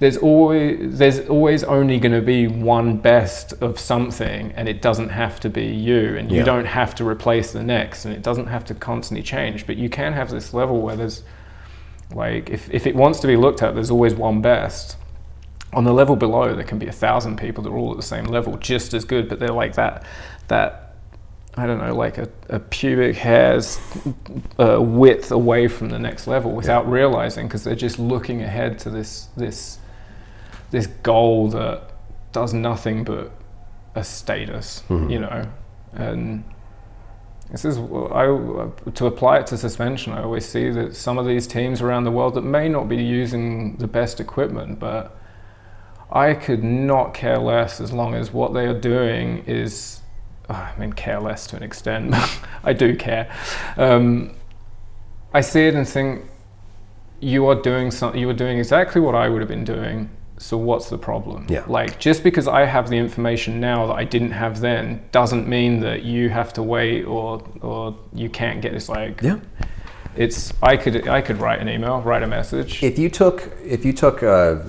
there's always there's always only going to be one best of something, and it doesn't have to be you, and yeah. you don't have to replace the next, and it doesn't have to constantly change. But you can have this level where there's like, if, if it wants to be looked at, there's always one best. On the level below, there can be a thousand people that are all at the same level, just as good, but they're like that that I don't know, like a, a pubic hair's uh, width away from the next level without yeah. realizing, because they're just looking ahead to this this this goal that does nothing but a status, mm-hmm. you know. And this is I to apply it to suspension. I always see that some of these teams around the world that may not be using the best equipment, but I could not care less as long as what they are doing is. Oh, I mean, care less to an extent. I do care. Um, I see it and think, you are doing something. You are doing exactly what I would have been doing. So what's the problem? Yeah. Like, just because I have the information now that I didn't have then doesn't mean that you have to wait or or you can't get this. Like, yeah. It's I could I could write an email, write a message. If you took if you took a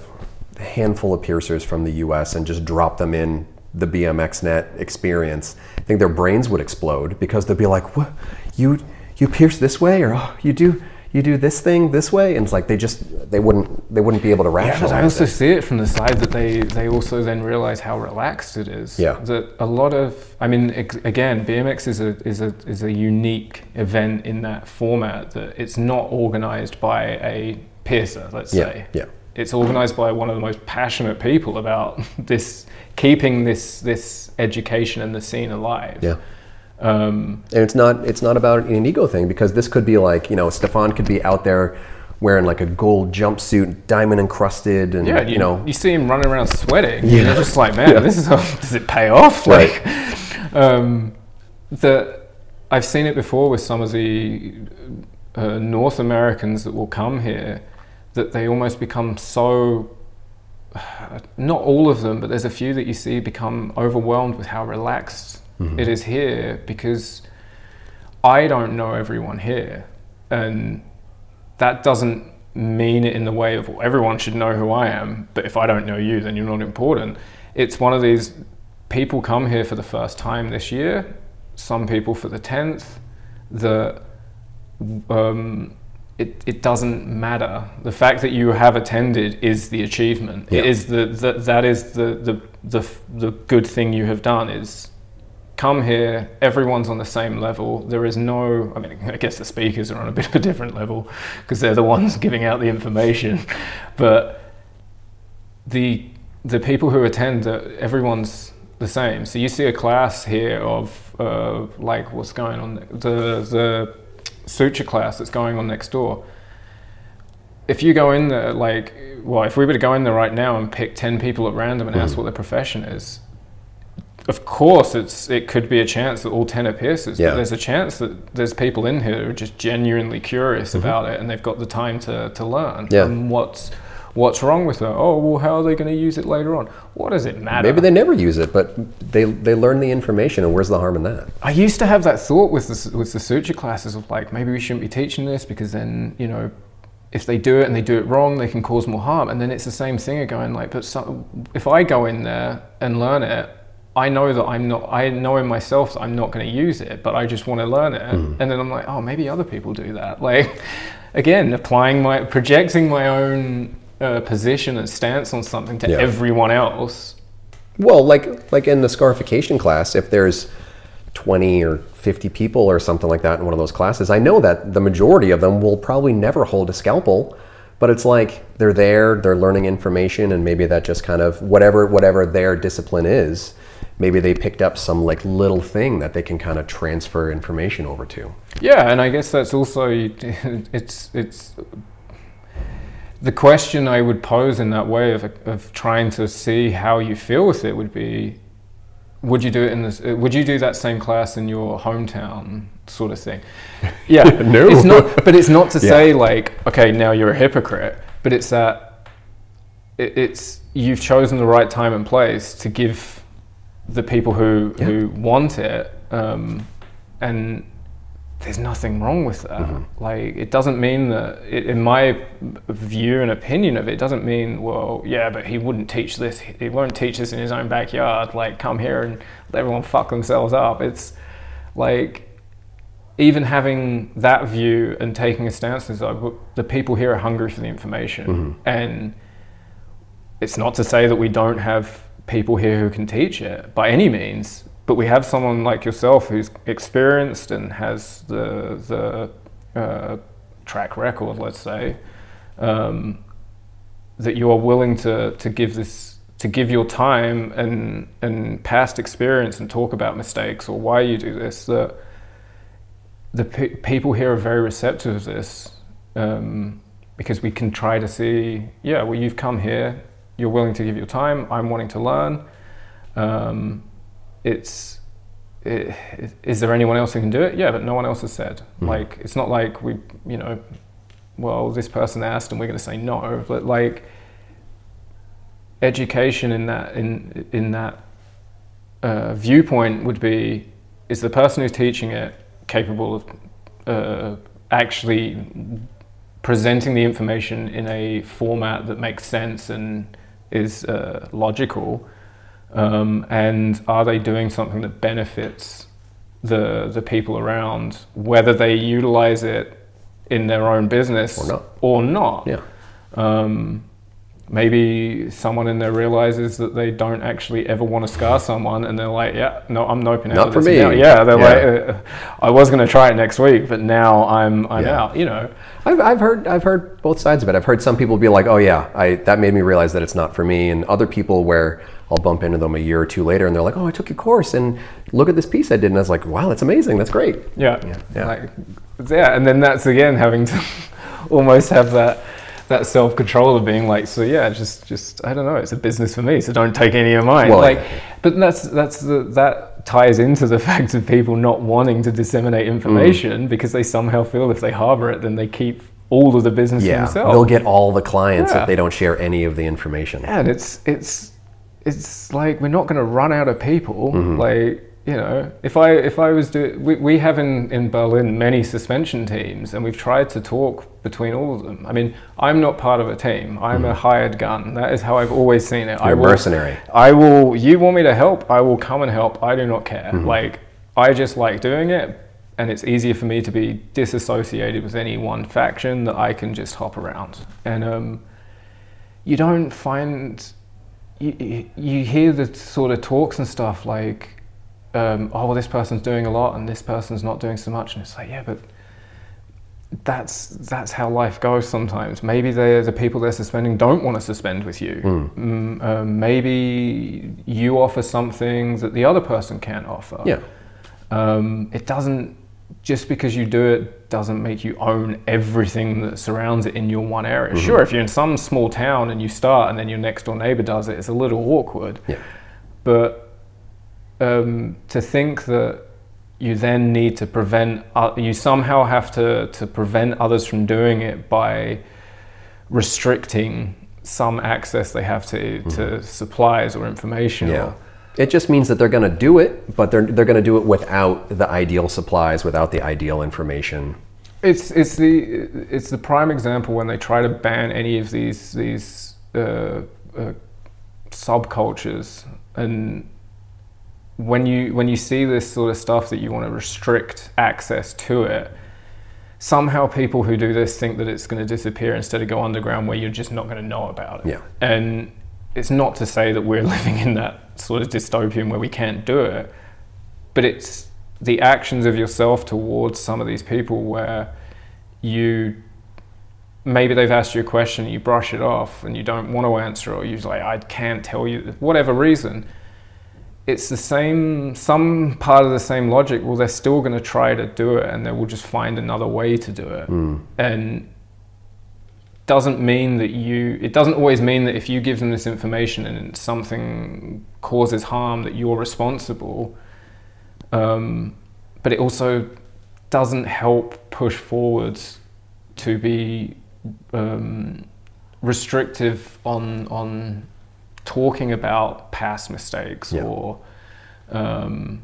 handful of piercers from the U S and just dropped them in the B M X net experience, I think their brains would explode, because they'd be like, "What? You you pierce this way, or oh, you do you do this thing this way?" And it's like they just they wouldn't they wouldn't be able to rationalize. Yeah, but I also it. see it from the side that they they also then realize how relaxed it is. Yeah. That a lot of I mean again, B M X is a is a is a unique event in that format, that it's not organized by a piercer, let's yeah. say. Yeah. It's organized by one of the most passionate people about this, keeping this this education and the scene alive. Yeah. Um, and it's not it's not about an ego thing, because this could be like, you know, Stefan could be out there wearing like a gold jumpsuit, diamond encrusted, and yeah, you, you know, you see him running around sweating. Yeah. And you're just like, man, yeah. this is how, does it pay off? Like, right. um, the I've seen it before with some of the uh, North Americans that will come here, that they almost become so, not all of them, but there's a few that you see become overwhelmed with how relaxed mm-hmm. it is here, because I don't know everyone here. And that doesn't mean it in the way of, well, everyone should know who I am, but if I don't know you, then you're not important. It's one of these, people come here for the first time this year, some people for the tenth, the... Um, It, it doesn't matter. The fact that you have attended is the achievement. Yeah. It is the, the that is the, the the the good thing you have done is come here. Everyone's on the same level. There is no. I mean, I guess the speakers are on a bit of a different level because they're the ones giving out the information. But the the people who attend, everyone's the same. So you see a class here of uh, like what's going on the the. suture class that's going on next door. If you go in there, like, well, if we were to go in there right now and pick ten people at random and mm-hmm. ask what their profession is, of course it's it could be a chance that all ten are piercers, yeah. but there's a chance that there's people in here who are just genuinely curious mm-hmm. about it, and they've got the time to, to learn. Yeah. And what's what's wrong with that? Oh, well, how are they going to use it later on? What does it matter? Maybe they never use it, but they they learn the information, and where's the harm in that? I used to have that thought with the, with the suture classes of like, maybe we shouldn't be teaching this, because then, you know, if they do it and they do it wrong, they can cause more harm. And then it's the same thing of going like, but some, if I go in there and learn it, I know that I'm not, I know in myself that I'm not going to use it, but I just want to learn it. Mm. And then I'm like, oh, maybe other people do that. Like, again, applying my, projecting my own Uh, position and stance on something to yeah. everyone else. Well, like like in the scarification class, if there's twenty or fifty people or something like that in one of those classes, I know that the majority of them will probably never hold a scalpel, but it's like they're there, they're learning information, and maybe that just kind of, whatever whatever their discipline is, maybe they picked up some like little thing that they can kind of transfer information over to. Yeah, and I guess that's also, it's it's... the question I would pose in that way of of trying to see how you feel with it would be, would you do it in this? Would you do that same class in your hometown, sort of thing? Yeah, no. It's not, but it's not to yeah. say like, okay, now you're a hypocrite. But it's that it, it's you've chosen the right time and place to give the people who yeah. who want it, um, and there's nothing wrong with that. Mm-hmm. Like, it doesn't mean that, it, in my view and opinion of it, it doesn't mean, well, yeah, but he wouldn't teach this, he won't teach this in his own backyard, like, come here and let everyone fuck themselves up. It's like, even having that view and taking a stance is like, the people here are hungry for the information. Mm-hmm. And it's not to say that we don't have people here who can teach it by any means, but we have someone like yourself who's experienced and has the the uh, track record, let's say, um, that you are willing to, to give this to give your time and and past experience and talk about mistakes or why you do this. That the pe- people here are very receptive to this, um, because we can try to see, yeah, well, you've come here, you're willing to give your time. I'm wanting to learn. Um, It's, it, is there anyone else who can do it? Yeah, but no one else has said. Mm. Like, it's not like we, you know, well, this person asked and we're going to say no. But like, education in that in in that uh, viewpoint would be: is the person who's teaching it capable of uh, actually presenting the information in a format that makes sense and is uh, logical? Um, and are they doing something that benefits the the people around, whether they utilize it in their own business or not? Or not. Yeah. Um, maybe someone in there realizes that they don't actually ever want to scar someone, and they're like, "Yeah, no, I'm noping out." Not for me. Now. Yeah, they're yeah. like, uh, "I was going to try it next week, but now I'm I'm yeah. out." You know, I've I've heard I've heard both sides of it. I've heard some people be like, "Oh yeah, I that made me realize that it's not for me," and other people where I'll bump into them a year or two later and they're like, oh, I took your course and look at this piece I did. And I was like, wow, that's amazing. That's great. Yeah. Yeah. Yeah. Like, yeah. And then that's, again, having to almost have that that self-control of being like, so yeah, just, just I don't know, it's a business for me, so don't take any of mine. Well, like, yeah. But that's that's the, that ties into the fact of people not wanting to disseminate information mm. because they somehow feel if they harbor it, then they keep all of the business yeah. themselves. They'll get all the clients yeah. if they don't share any of the information. Yeah, and it's it's... it's like, we're not going to run out of people. Mm-hmm. Like, you know, if I if I was doing, we, we have in, in Berlin many suspension teams, and we've tried to talk between all of them. I mean, I'm not part of a team. I'm mm. a hired gun. That is how I've always seen it. You're I will, mercenary. I will, you want me to help, I will come and help. I do not care. Mm-hmm. Like, I just like doing it, and it's easier for me to be disassociated with any one faction that I can just hop around. And um, you don't find... You, you hear the sort of talks and stuff like, um, oh, well, this person's doing a lot and this person's not doing so much. And it's like, yeah, but that's that's how life goes sometimes. Maybe they're, the people they're suspending don't want to suspend with you. Mm. Mm, uh, maybe you offer something that the other person can't offer. Yeah. Um, it doesn't, just because you do it doesn't make you own everything that surrounds it in your one area. Mm-hmm. Sure, if you're in some small town and you start and then your next door neighbor does it, it's a little awkward. Yeah. But um, to think that you then need to prevent, uh, you somehow have to, to prevent others from doing it by restricting some access they have to, mm-hmm. to supplies or information. Yeah. Or, it just means that they're going to do it, but they're they're going to do it without the ideal supplies, without the ideal information. It's it's the it's the prime example when they try to ban any of these these uh, uh, subcultures, and when you when you see this sort of stuff that you want to restrict access to it, somehow people who do this think that it's going to disappear instead of go underground, where you're just not going to know about it. Yeah, and it's not to say that we're living in that sort of dystopian where we can't do it, but it's the actions of yourself towards some of these people where you, maybe they've asked you a question, you brush it off and you don't want to answer, or you're like, I can't tell you, whatever reason. It's the same, some part of the same logic. Well, they're still going to try to do it, and they will just find another way to do it. Mm. And doesn't mean that you, it doesn't always mean that if you give them this information and something causes harm that you're responsible, um, but it also doesn't help push forward to be um, restrictive on on talking about past mistakes. Yeah. Or um,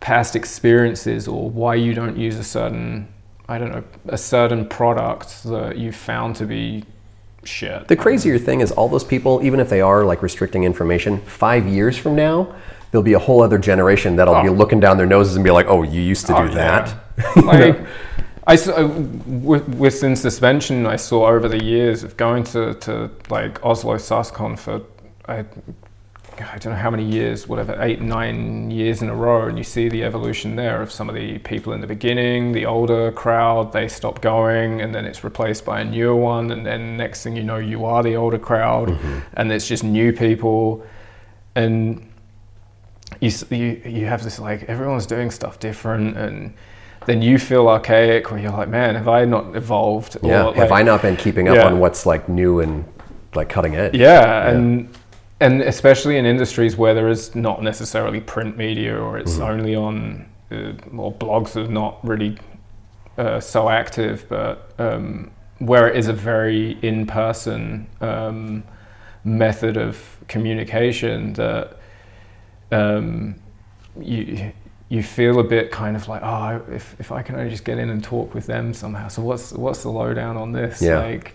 past experiences or why you don't use a certain, I don't know, a certain product that you found to be shit. The crazier thing is all those people, even if they are like restricting information, five years from now, there'll be a whole other generation that'll oh. be looking down their noses and be like, oh, you used to do oh, that. Yeah. Like, no. I saw, within suspension, I saw over the years of going to, to like Oslo SusCon for, I, I don't know how many years, whatever, eight, nine years in a row, and you see the evolution there of some of the people in the beginning, the older crowd, they stop going, and then it's replaced by a newer one, and then next thing you know, you are the older crowd, mm-hmm. and it's just new people, and you, you you have this like, everyone's doing stuff different, and then you feel archaic, where you're like, man, have I not evolved? Yeah, or, like, have I not been keeping up yeah. on what's like new and like cutting edge? Yeah, yeah. and... And especially in industries where there is not necessarily print media, or it's mm-hmm. only on, uh, or blogs are not really uh, so active, but um, where it is a very in-person um, method of communication that um, you you feel a bit kind of like, oh, if if I can only just get in and talk with them somehow. So what's what's the lowdown on this? Yeah. Like,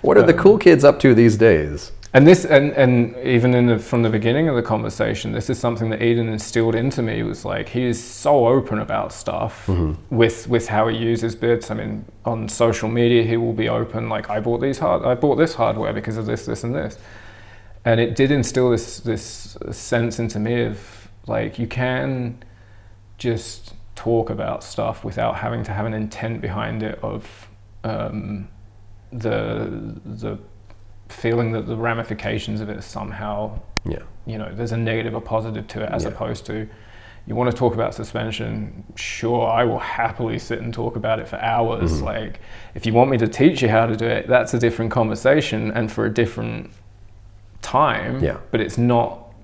what are um, the cool kids up to these days? And this, and, and even in the, from the beginning of the conversation, this is something that Eden instilled into me. Was like, he is so open about stuff mm-hmm. with with how he uses bits. I mean, on social media, he will be open. Like, I bought these hard, I bought this hardware because of this, this, and this. And it did instill this this sense into me of like, you can just talk about stuff without having to have an intent behind it of um, the the. feeling that the ramifications of it are somehow, yeah. you know, there's a negative or positive to it, as yeah. opposed to, you want to talk about suspension, sure, I will happily sit and talk about it for hours. Mm-hmm. Like, if you want me to teach you how to do it, that's a different conversation and for a different time, yeah. but it's not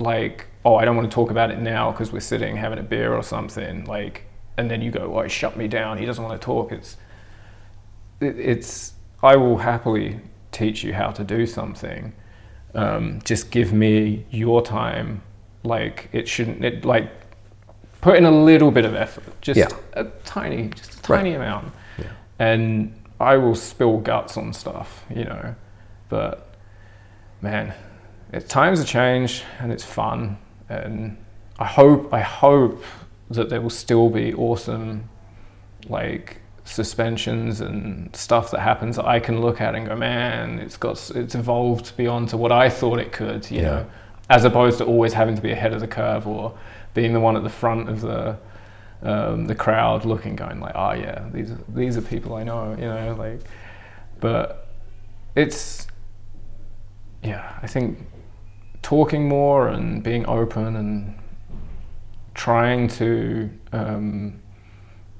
like, oh, I don't want to talk about it now because we're sitting having a beer or something, like, and then you go, well, shut me down, he doesn't want to talk. It's, it, it's, I will happily teach you how to do something, um, just give me your time. Like, it shouldn't, it like, put in a little bit of effort, just yeah. a tiny, just a tiny right. amount. Yeah. And I will spill guts on stuff, you know, but man, it, times have changed and it's fun. And I hope, I hope that there will still be awesome, like, suspensions and stuff that happens that I can look at and go, man, it's got it's evolved beyond to what I thought it could, you yeah. know, as opposed to always having to be ahead of the curve or being the one at the front of the um, the crowd looking, going like, oh yeah, these these are people I know, you know, like, but it's yeah, I think talking more and being open and trying to um,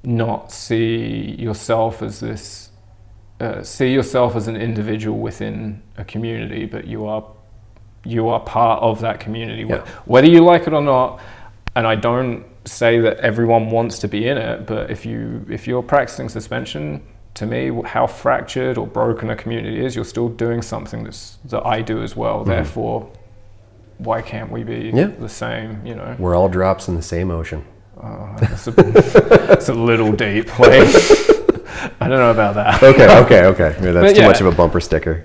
not see yourself as this, uh, see yourself as an individual within a community, but you are you are part of that community. Yeah. Whether you like it or not, and I don't say that everyone wants to be in it, but if, you, if you're practicing suspension, to me, how fractured or broken a community is, you're still doing something that's, that I do as well. Mm-hmm. Therefore, why can't we be yeah. the same, you know? We're all drops in the same ocean. Oh, it's a, a little deep. Like, I don't know about that. Okay, okay, okay. Yeah, that's yeah, too much of a bumper sticker.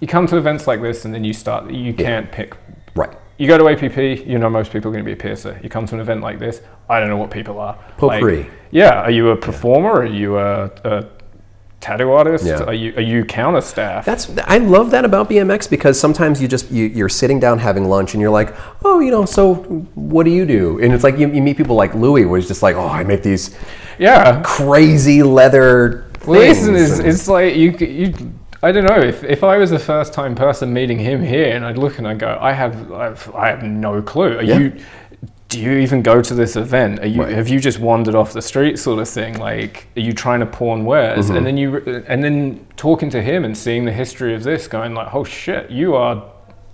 You come to events like this, and then you start. You can't yeah. pick. Right. You go to A P P. You know most people are going to be a piercer. You come to an event like this. I don't know what people are. Potpourri. Like, yeah. Are you a performer? Are you a, a tattoo artist? Yeah. Are you are you counter staff? That's I love that about B M X, because sometimes you just you, you're sitting down having lunch and you're like, oh, you know, so what do you do? And it's like you, you meet people like Louis, who's just like, oh, I make these yeah crazy leather things. Well, listen, it's, it's like you you I don't know if, if I was a first time person meeting him here, and I'd look and I'd go, I have I've, I have no clue. Are yeah. you do you even go to this event? Are you, right. Have you just wandered off the street, sort of thing? Like, are you trying to pawn wares? Mm-hmm. And then you, and then talking to him and seeing the history of this, going like, oh shit, you are,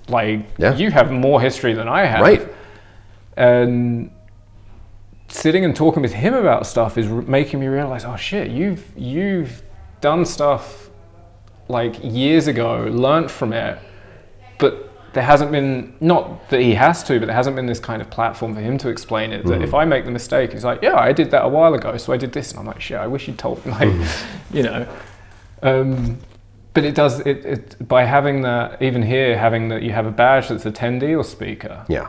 like, yeah. you have more history than I have. Right. And sitting and talking with him about stuff is making me realize, oh shit, you've you've done stuff like years ago, learnt from it, but there hasn't been, not that he has to, but there hasn't been this kind of platform for him to explain it. That mm. if I make the mistake, he's like, yeah, I did that a while ago, so I did this. And I'm like, shit, I wish you'd told me, like, mm. you know. Um, but it does, it, it by having that, even here, having that you have a badge that's attendee or speaker. Yeah.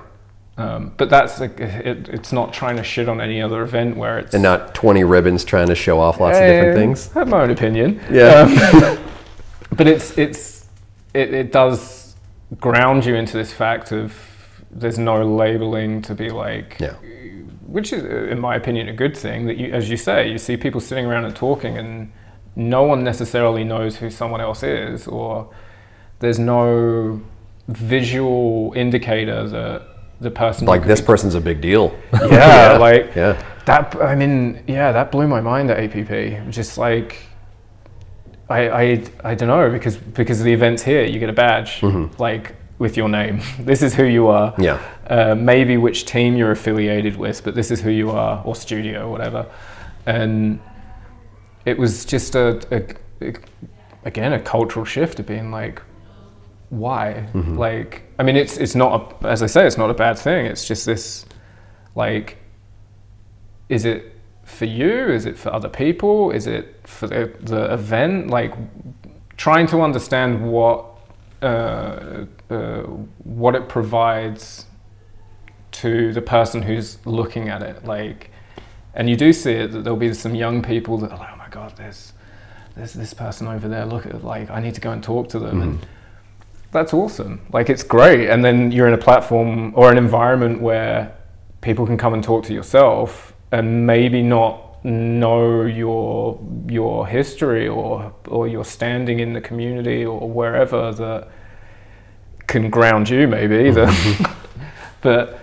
Um, but that's like, it, it's not trying to shit on any other event where it's... And not twenty ribbons trying to show off lots uh, of different things. I have my own opinion. Yeah. Um, but it's it's it, it does ground you into this fact of there's no labeling to be like... Yeah. Which is, in my opinion, a good thing. That you, as you say, you see people sitting around and talking and no one necessarily knows who someone else is, or there's no visual indicator that... the person like this be, person's a big deal. Yeah, yeah, like yeah. that. I mean, yeah, that blew my mind at A P P. Just like I, I, I don't know because because of the events here, you get a badge mm-hmm. like with your name. This is who you are. Yeah. Uh, maybe which team you're affiliated with, but this is who you are, or studio, or whatever. And it was just a, a, a again a cultural shift of being like, why? Mm-hmm. Like, I mean, it's it's not a, as I say, it's not a bad thing. It's just this, like, is it for you? Is it for other people? Is it for the, the event? Like, trying to understand what uh, uh, what it provides to the person who's looking at it. Like, and you do see it that there'll be some young people that are like, oh my god, there's there's this person over there. Look at, like, I need to go and talk to them. Mm-hmm. And that's awesome. Like, it's great. And then you're in a platform or an environment where people can come and talk to yourself and maybe not know your your history or or your standing in the community or wherever, that can ground you maybe either. But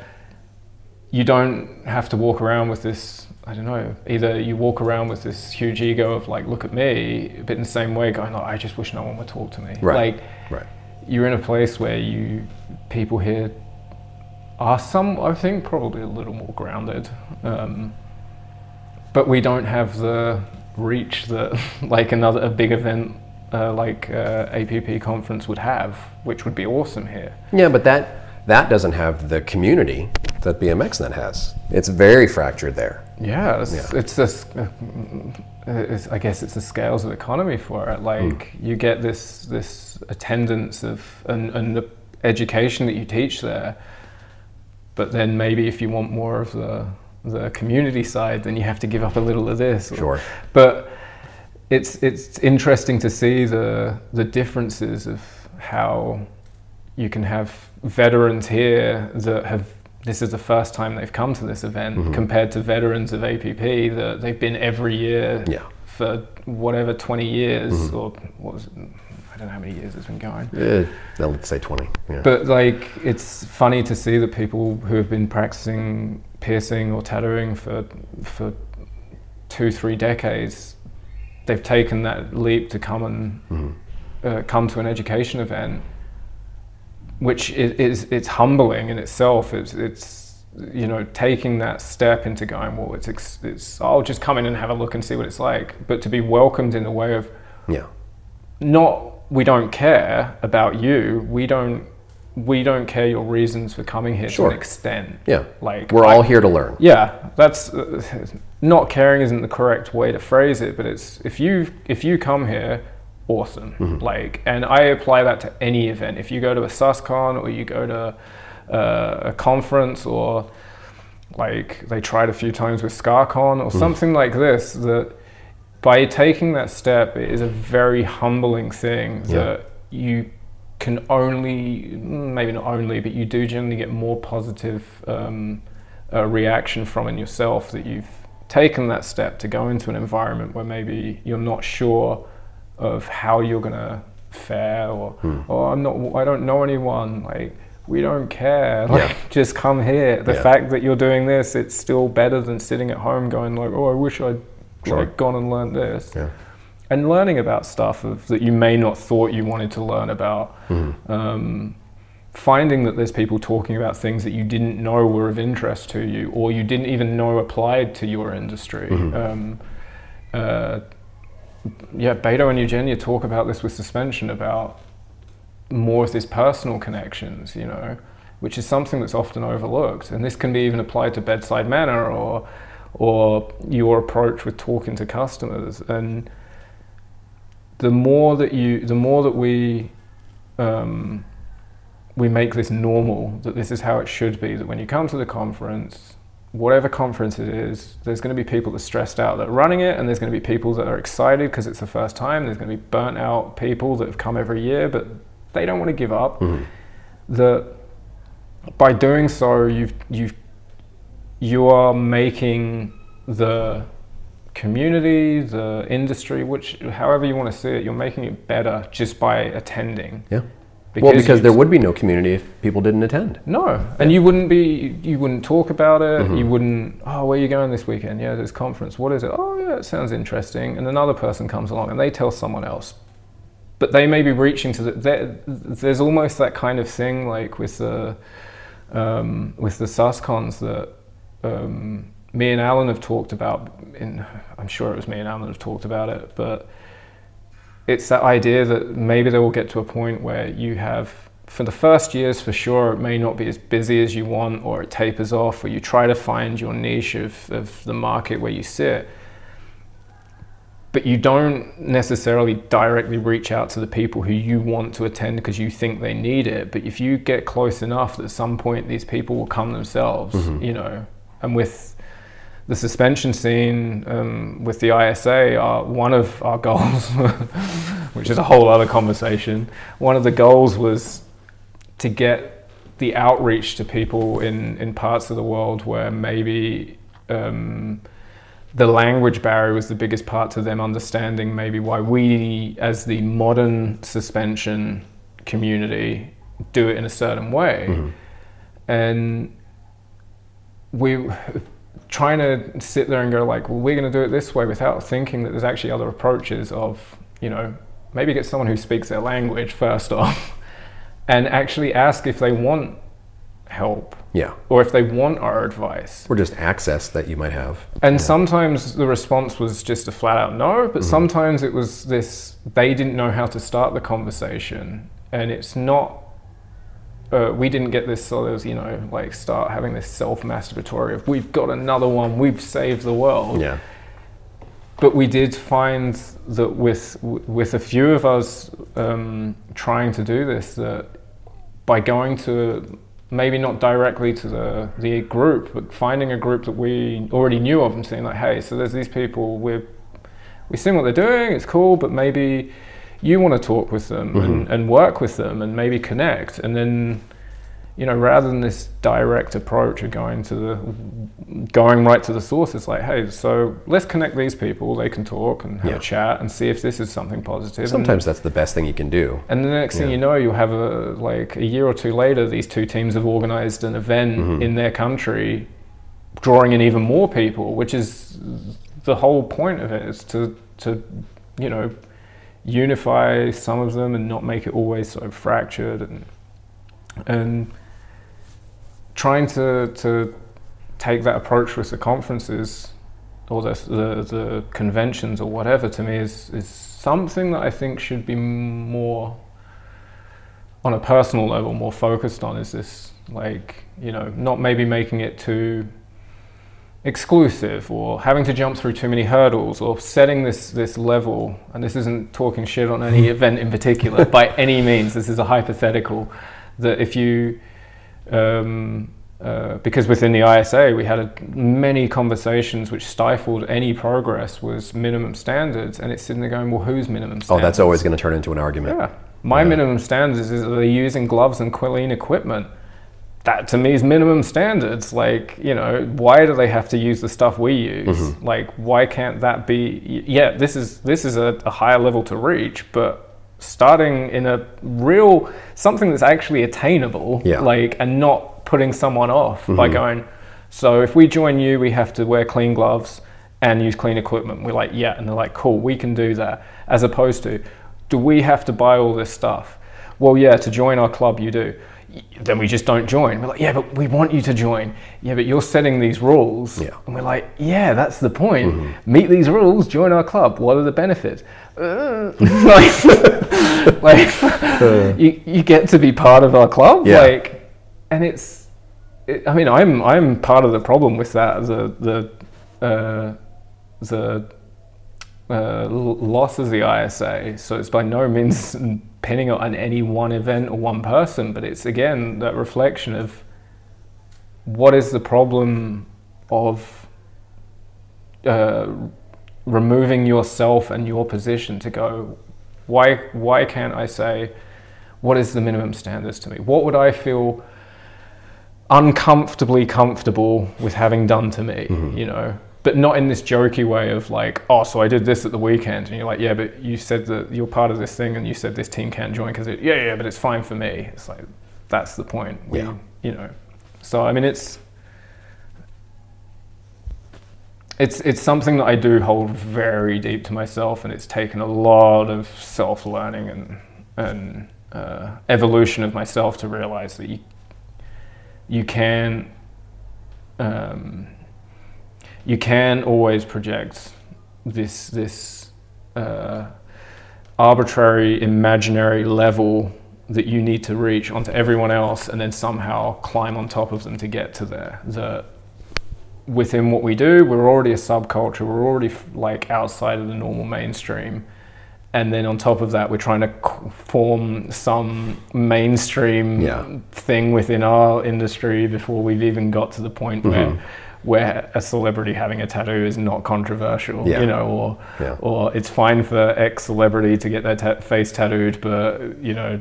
you don't have to walk around with this, I don't know, either you walk around with this huge ego of like, look at me, but in the same way going, like, I just wish no one would talk to me. Right. Like, right. You're in a place where you people here are some, I think, probably a little more grounded, um, but we don't have the reach that like another a big event uh, like uh, A P P conference would have, which would be awesome here. Yeah, but that that doesn't have the community that BMXNet has. It's very fractured there. Yeah, it's yeah. it's this. Uh, It's, I guess it's the scales of economy for it. Like mm. you get this this attendance of and, and the education that you teach there, but then maybe if you want more of the the community side, then you have to give up a little of this. Or, sure. But it's it's interesting to see the the differences of how you can have veterans here that have. This is the first time they've come to this event mm-hmm. compared to veterans of A P P that they've been every year yeah. for whatever twenty years mm-hmm. or what was it? I don't know how many years it's been going. Yeah, they'll say twenty. Yeah. But like, it's funny to see that people who have been practicing piercing or tattooing for for two, three decades, they've taken that leap to come and mm-hmm. uh, come to an education event. Which is, is it's humbling in itself. It's it's you know taking that step into going, well, it's ex- it's I'll just come in and have a look and see what it's like. But to be welcomed in the way of yeah, not we don't care about you. We don't we don't care your reasons for coming here sure. to an extent. Yeah, like we're I, all here to learn. Yeah, that's uh, not caring isn't the correct way to phrase it. But it's if you if you come here. Awesome. Mm-hmm. Like, and I apply that to any event. If you go to a SUSCon or you go to uh, a conference, or like they tried a few times with ScarCon or mm. something like this, that by taking that step, it is a very humbling thing yeah. that you can only, maybe not only, but you do generally get more positive um, uh, reaction from in yourself that you've taken that step to go into an environment where maybe you're not sure of how you're gonna fare, or hmm. oh, I'm not, I don't know anyone. Like, we don't care. Like, yeah. just come here. The yeah. fact that you're doing this, it's still better than sitting at home going like, oh, I wish I'd sure. like, gone and learned this, yeah. and learning about stuff of, that you may not thought you wanted to learn about. Mm. Um, finding that there's people talking about things that you didn't know were of interest to you, or you didn't even know applied to your industry. Mm-hmm. Um, uh, Yeah, Beto and Eugenia talk about this with suspension, about more of these personal connections, you know, which is something that's often overlooked. And this can be even applied to bedside manner or or your approach with talking to customers. And the more that you, the more that we um, we make this normal, that this is how it should be, that when you come to the conference, whatever conference it is, there's going to be people that are stressed out that are running it, and there's going to be people that are excited because it's the first time. There's going to be burnt out people that have come every year, but they don't want to give up. Mm-hmm. The, by doing so, you've, you've, you are making the community, the industry, which however you want to see it, you're making it better just by attending. Yeah. Because well, because there would be no community if people didn't attend. No, yeah. And you wouldn't be, you wouldn't talk about it. Mm-hmm. You wouldn't, oh, where are you going this weekend? Yeah, this conference. What is it? Oh, yeah, it sounds interesting. And another person comes along and they tell someone else. But they may be reaching to the, there's almost that kind of thing like with the, um, with the SUSCons that um, me and Alan have talked about. In, I'm sure it was me and Alan have talked about it, but it's that idea that maybe they will get to a point where you have, for the first years for sure, it may not be as busy as you want, or it tapers off, or you try to find your niche of, of the market where you sit. But you don't necessarily directly reach out to the people who you want to attend because you think they need it. But if you get close enough, at some point these people will come themselves, mm-hmm. you know, and with the suspension scene um, with the I S A, our, one of our goals, which is a whole other conversation, one of the goals was to get the outreach to people in, in parts of the world where maybe um, the language barrier was the biggest part to them understanding maybe why we, as the modern suspension community, do it in a certain way. Mm-hmm. And we... trying to sit there and go like, well, we're going to do it this way without thinking that there's actually other approaches of, you know, maybe get someone who speaks their language first off and actually ask if they want help. Yeah. Or if they want our advice. Or just access that you might have. And yeah. sometimes the response was just a flat out no, but mm-hmm. sometimes it was this, they didn't know how to start the conversation. And it's not, Uh, we didn't get this sort of, you know, like start having this self-masturbatory of we've got another one, we've saved the world. Yeah. But we did find that with with a few of us um, trying to do this, that by going to maybe not directly to the, the group, but finding a group that we already knew of and saying like, hey, so there's these people, we're, we've seen what they're doing, it's cool, but maybe you want to talk with them mm-hmm. and, and work with them and maybe connect. And then, you know, rather than this direct approach of going to the, going right to the source, it's like, hey, so let's connect these people. They can talk and have yeah. a chat and see if this is something positive. Sometimes and, that's the best thing you can do. And the next yeah. thing you know, you'll have a, like a year or two later, these two teams have organized an event mm-hmm. in their country, drawing in even more people, which is the whole point of it is to, to, you know, unify some of them and not make it always so fractured and and trying to to take that approach with the conferences or the the, the conventions or whatever to me is, is something that I think should be more on a personal level more focused on, is this like, you know, not maybe making it too exclusive or having to jump through too many hurdles or setting this this level, and this isn't talking shit on any event in particular by any means, this is a hypothetical, that if you um, uh, because within the I S A we had a, many conversations which stifled any progress was minimum standards, and it's sitting there going, well, whose minimum standards? Oh, that's always going to turn into an argument. Yeah, my yeah. minimum standards is that they're using gloves and clean equipment. That to me is minimum standards. Like, you know, why do they have to use the stuff we use? Mm-hmm. Like, why can't that be? Yeah, this is this is a, a higher level to reach, but starting in a real something that's actually attainable, yeah. like, and not putting someone off mm-hmm. by going, so if we join you, we have to wear clean gloves and use clean equipment. We're like, yeah, and they're like, cool, we can do that. As opposed to, do we have to buy all this stuff? Well, yeah, to join our club, you do. then we just don't join. We're like, yeah, but we want you to join. Yeah, but you're setting these rules. Yeah. And we're like, yeah, that's the point. Mm-hmm. Meet these rules, join our club. What are the benefits? Uh, like, like uh, you, you get to be part of our club. Yeah. Like, and it's, it, I mean, I'm I'm part of the problem with that, the the uh, the uh, loss of the I S A. So it's by no means depending on any one event or one person, but it's again that reflection of what is the problem of uh, removing yourself and your position to go, why why can't I say, what is the minimum standards to me? What would I feel uncomfortably comfortable with having done to me, mm-hmm. you know? But not in this jokey way of like, oh, so I did this at the weekend. And you're like, yeah, but you said that you're part of this thing and you said this team can't join because, yeah, yeah, but it's fine for me. It's like, that's the point. We, yeah. You know, so, I mean, it's, it's, it's something that I do hold very deep to myself, and it's taken a lot of self-learning and, and uh, evolution of myself to realize that you, you can... Um, you can always project this this uh, arbitrary, imaginary level that you need to reach onto everyone else, and then somehow climb on top of them to get to there. The, within what we do, we're already a subculture, we're already like outside of the normal mainstream. And then on top of that, we're trying to form some mainstream yeah. thing within our industry before we've even got to the point mm-hmm. where where a celebrity having a tattoo is not controversial, yeah. you know, or yeah. or it's fine for X celebrity to get their ta- face tattooed, but, you know,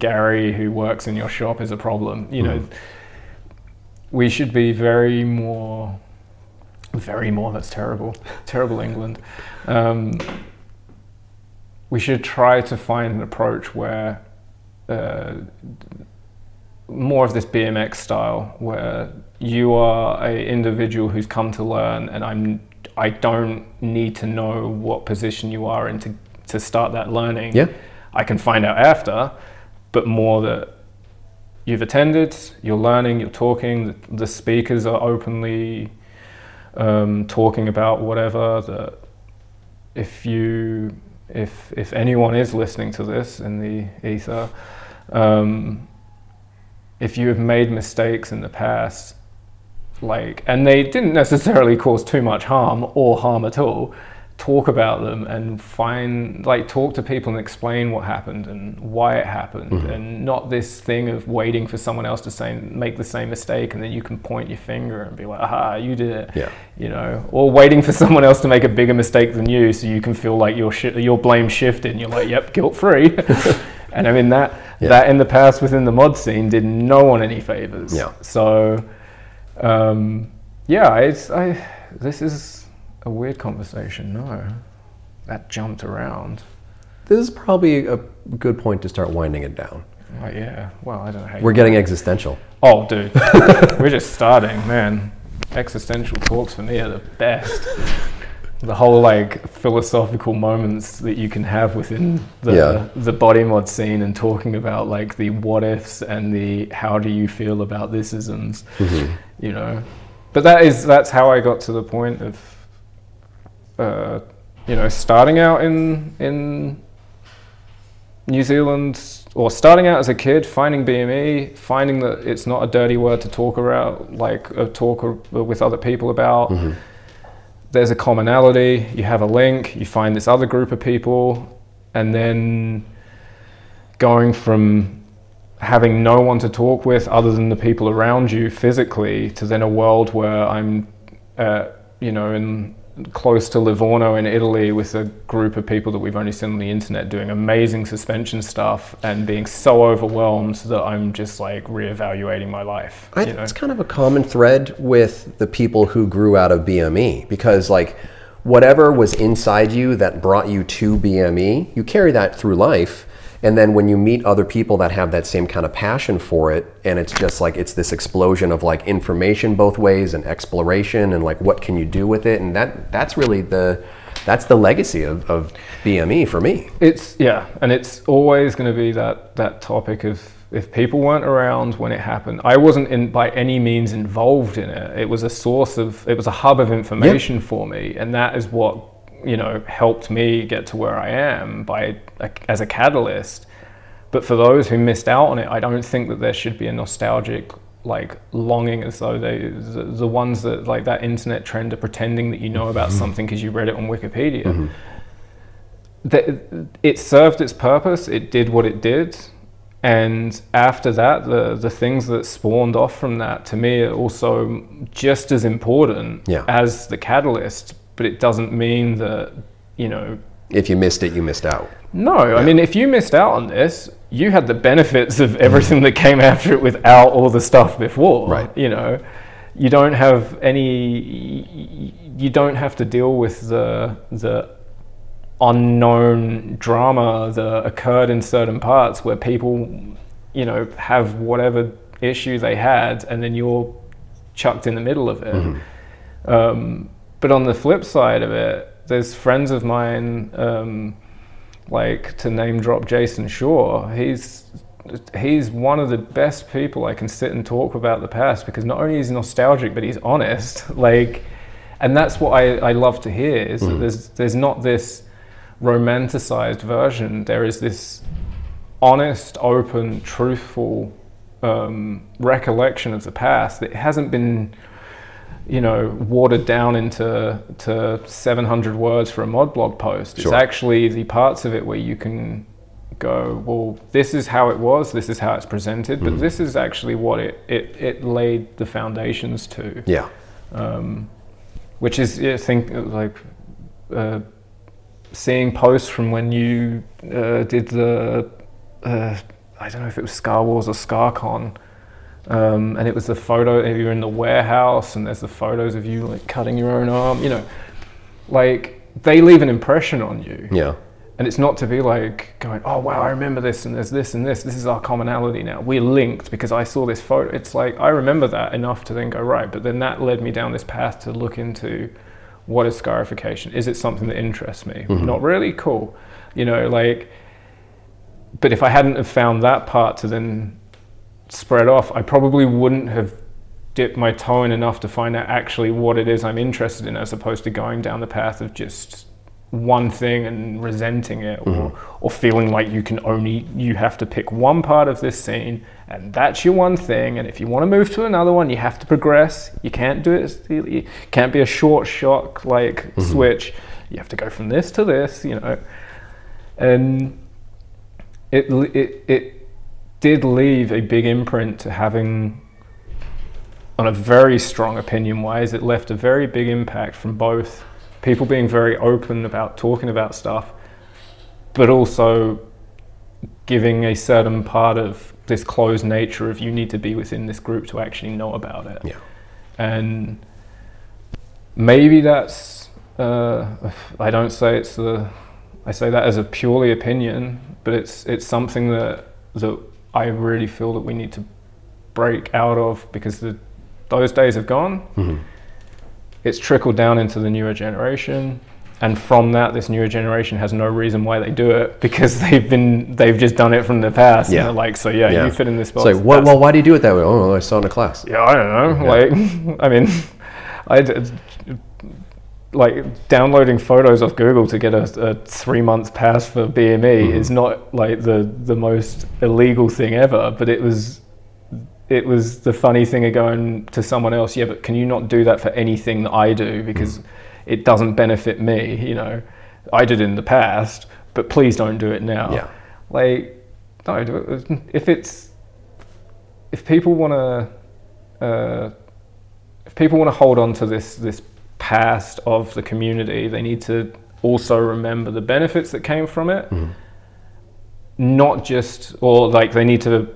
Gary who works in your shop is a problem. You mm. know, we should be very more, very more, that's terrible, terrible England. Um, we should try to find an approach where uh, more of this B M X style, where you are an individual who's come to learn, and I'm, I don't need to know what position you are in to, to start that learning. Yeah. I can find out after, but more that you've attended, you're learning, you're talking, the, the speakers are openly um, talking about whatever, that if you, if if anyone is listening to this in the ether, um, if you have made mistakes in the past, like, and they didn't necessarily cause too much harm or harm at all, talk about them and find, like, talk to people and explain what happened and why it happened, mm-hmm. and not this thing of waiting for someone else to say, make the same mistake, and then you can point your finger and be like, aha, you did it, yeah. you know, or waiting for someone else to make a bigger mistake than you so you can feel like your sh- your blame shifted and you're like, yep, guilt free. And I mean, that yeah. that in the past within the mod scene did no one any favors, yeah. so Um, yeah, it's, I, this is a weird conversation. No, that jumped around. This is probably a good point to start winding it down. Oh, yeah. Well, I don't know how We're getting know. existential. Oh, dude. We're just starting, man. Existential talks for me are the best. The whole, like, philosophical moments that you can have within the yeah. the body mod scene, and talking about, like, the what ifs and the how do you feel about this isms, mm-hmm. you know. But that is that's how I got to the point of, uh, you know, starting out in in New Zealand, or starting out as a kid, finding B M E, finding that it's not a dirty word to talk around, like, a talk with other people about. Mm-hmm. There's a commonality, you have a link, you find this other group of people, and then going from having no one to talk with other than the people around you physically, to then a world where I'm, uh, you know, in close to Livorno in Italy with a group of people that we've only seen on the internet doing amazing suspension stuff, and being so overwhelmed that I'm just like reevaluating my life. I think it's kind of a common thread with the people who grew out of B M E, because like whatever was inside you that brought you to B M E, you carry that through life. And then when you meet other people that have that same kind of passion for it, and it's just like, it's this explosion of like information both ways and exploration and like, what can you do with it? And that that's really the that's the legacy of, of B M E for me. It's, yeah, and it's always going to be that, that topic of if people weren't around when it happened. I wasn't in, by any means involved in it. It was a source of, it was a hub of information yep. for me, and that is what, you know, helped me get to where I am by as a catalyst. But for those who missed out on it, I don't think that there should be a nostalgic like longing as though they the, the ones that like that internet trend are pretending that you know about mm-hmm. something because you read it on Wikipedia. Mm-hmm. The, it served its purpose. It did what it did. And after that, the, the things that spawned off from that to me are also just as important yeah. as the catalyst. But it doesn't mean that, you know... If you missed it, you missed out. No, yeah. I mean, if you missed out on this, you had the benefits of everything that came after it without all the stuff before. Right. You know, you don't have any... You don't have to deal with the the... unknown drama that occurred in certain parts where people, you know, have whatever issue they had and then you're chucked in the middle of it. Mm-hmm. Um, but on the flip side of it, there's friends of mine, um, like to name drop Jason Shaw. He's he's one of the best people I can sit and talk about the past because not only is he nostalgic, but he's honest. Like, and that's what I, I love to hear is mm-hmm. that there's there's not this romanticized version. There is this honest, open, truthful um, recollection of the past that hasn't been, you know, watered down into to seven hundred words for a mod blog post. Sure. It's actually the parts of it where you can go, well, this is how it was, this is how it's presented, mm-hmm. but this is actually what it, it, it laid the foundations to. Yeah. Um, which is, I think, like, uh, seeing posts from when you uh, did the, uh, I don't know if it was Scar Wars or ScarCon, um, and it was the photo, you're in the warehouse and there's the photos of you like cutting your own arm, you know, like they leave an impression on you. Yeah. And it's not to be like going, oh wow, I remember this and there's this and this, this is our commonality now. We're linked because I saw this photo. It's like, I remember that enough to then go, right, but then that led me down this path to look into what is scarification? Is it something that interests me? Mm-hmm. Not really? Cool. You know, like, but if I hadn't have found that part to then spread off, I probably wouldn't have dipped my toe in enough to find out actually what it is I'm interested in, as opposed to going down the path of just one thing and resenting it, or, mm-hmm. or feeling like you can only, you have to pick one part of this scene and that's your one thing, and if you want to move to another one you have to progress, you can't do it, you can't be a short shock like mm-hmm. switch, you have to go from this to this, you know. And it it it did leave a big imprint to having on a very strong opinion wise, it left a very big impact from both people being very open about talking about stuff, but also giving a certain part of this closed nature of you need to be within this group to actually know about it. Yeah. And maybe that's, uh, I don't say it's the, I say that as a purely opinion, but it's it's something that that I really feel that we need to break out of, because the, those days have gone. Mm-hmm. It's trickled down into the newer generation, and from that, this newer generation has no reason why they do it, because they've been they've just done it from the past. Yeah. And they're like, so yeah, yeah, you fit in this box. It's like, well, well, why do you do it that way? Oh, I saw in a class. Yeah, I don't know. Yeah. Like, I mean, I did, like downloading photos off Google to get a, a three month pass for B M E mm-hmm. is not like the the most illegal thing ever, but it was. It was the funny thing of going to someone else, yeah, but can you not do that for anything that I do? Because mm. it doesn't benefit me, you know. I did it in the past, but please don't do it now. Yeah. Like, no, if it's, if people want to, uh, if people want to hold on to this, this past of the community, they need to also remember the benefits that came from it. Mm. Not just, or like they need to,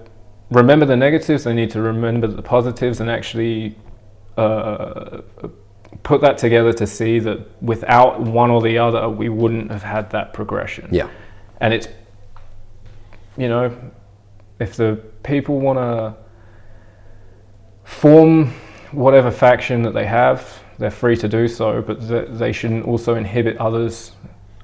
remember the negatives, they need to remember the positives, and actually uh, put that together to see that without one or the other, we wouldn't have had that progression. Yeah. And it's, you know, if the people want to form whatever faction that they have, they're free to do so, but th- they shouldn't also inhibit others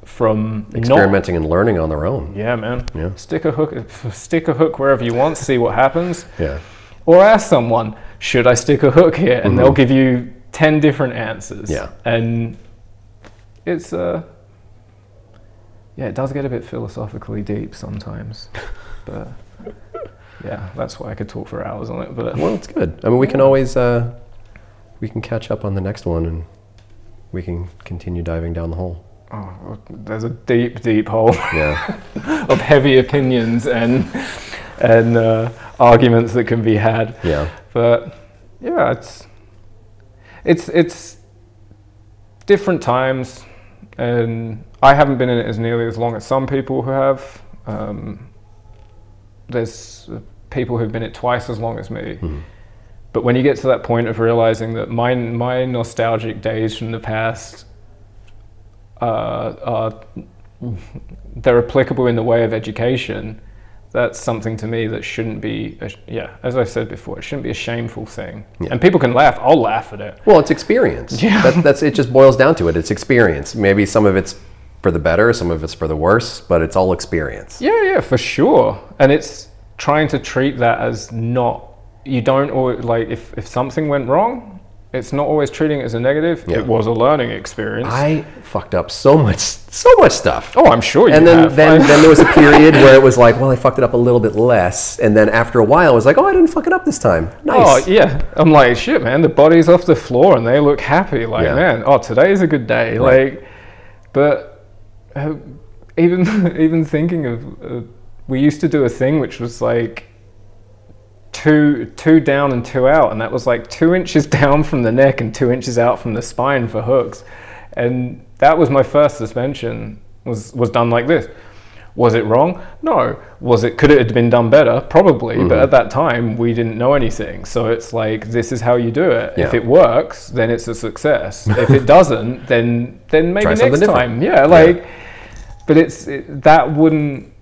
from experimenting not. and learning on their own. Yeah, man. Yeah. Stick a hook, stick a hook wherever you want, see what happens. Yeah. Or ask someone, should I stick a hook here? And mm-hmm. they'll give you ten different answers. Yeah. And it's uh yeah, it does get a bit philosophically deep sometimes, but yeah, that's why I could talk for hours on it. But well, it's good. I mean, we can always uh, we can catch up on the next one, and we can continue diving down the hole. Oh, there's a deep, deep hole. Yeah. Of heavy opinions and and uh, arguments that can be had. Yeah. But yeah, it's it's it's different times, and I haven't been in it as nearly as long as some people who have. Um, there's people who've been it twice as long as me. Mm-hmm. But when you get to that point of realizing that my my nostalgic days from the past uh, are they're applicable in the way of education, that's something to me that shouldn't be, a, yeah, as I said before, it shouldn't be a shameful thing. Yeah. And people can laugh, I'll laugh at it. Well, it's experience. Yeah. That, that's, it just boils down to it, it's experience. Maybe some of it's for the better, some of it's for the worse, but it's all experience. Yeah, yeah, for sure. And it's trying to treat that as not, you don't always, like, if, if something went wrong, it's not always treating it as a negative. Yeah. It was a learning experience. I fucked up so much, so much stuff. Oh, I'm sure you and then, have. then, then there was a period where it was like, well, I fucked it up a little bit less. And then after a while, I was like, oh, I didn't fuck it up this time. Nice. Oh, yeah. I'm like, shit, man, the body's off the floor and they look happy. Like, yeah. man, oh, today's a good day. Right. Like, but uh, even, even thinking of, uh, we used to do a thing which was like, Two two down and two out, and that was like two inches down from the neck and two inches out from the spine for hooks, and that was my first suspension. was was done like this. Was it wrong? No. Was it? Could it have been done better? Probably, mm-hmm. but at that time we didn't know anything, so it's like this is how you do it. Yeah. If it works, then it's a success. If it doesn't, then then maybe next time. Different. Yeah, like, yeah. But it's it, that wouldn't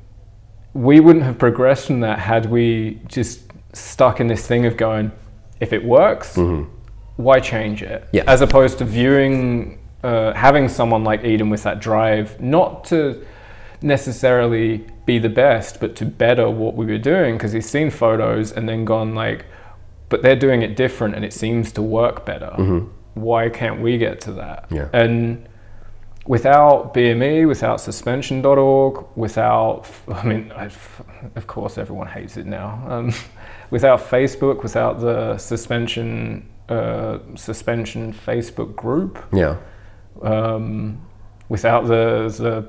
we wouldn't have progressed from that had we just stuck in this thing of going, if it works, mm-hmm. why change it? Yeah. As opposed to viewing, uh, having someone like Eden with that drive, not to necessarily be the best, but to better what we were doing, because he's seen photos and then gone like, but they're doing it different and it seems to work better. Mm-hmm. Why can't we get to that? Yeah. And without B M E, without suspension dot org, without, I mean, I've, of course everyone hates it now. Um, without Facebook, without the suspension uh, suspension Facebook group, yeah, um, without the the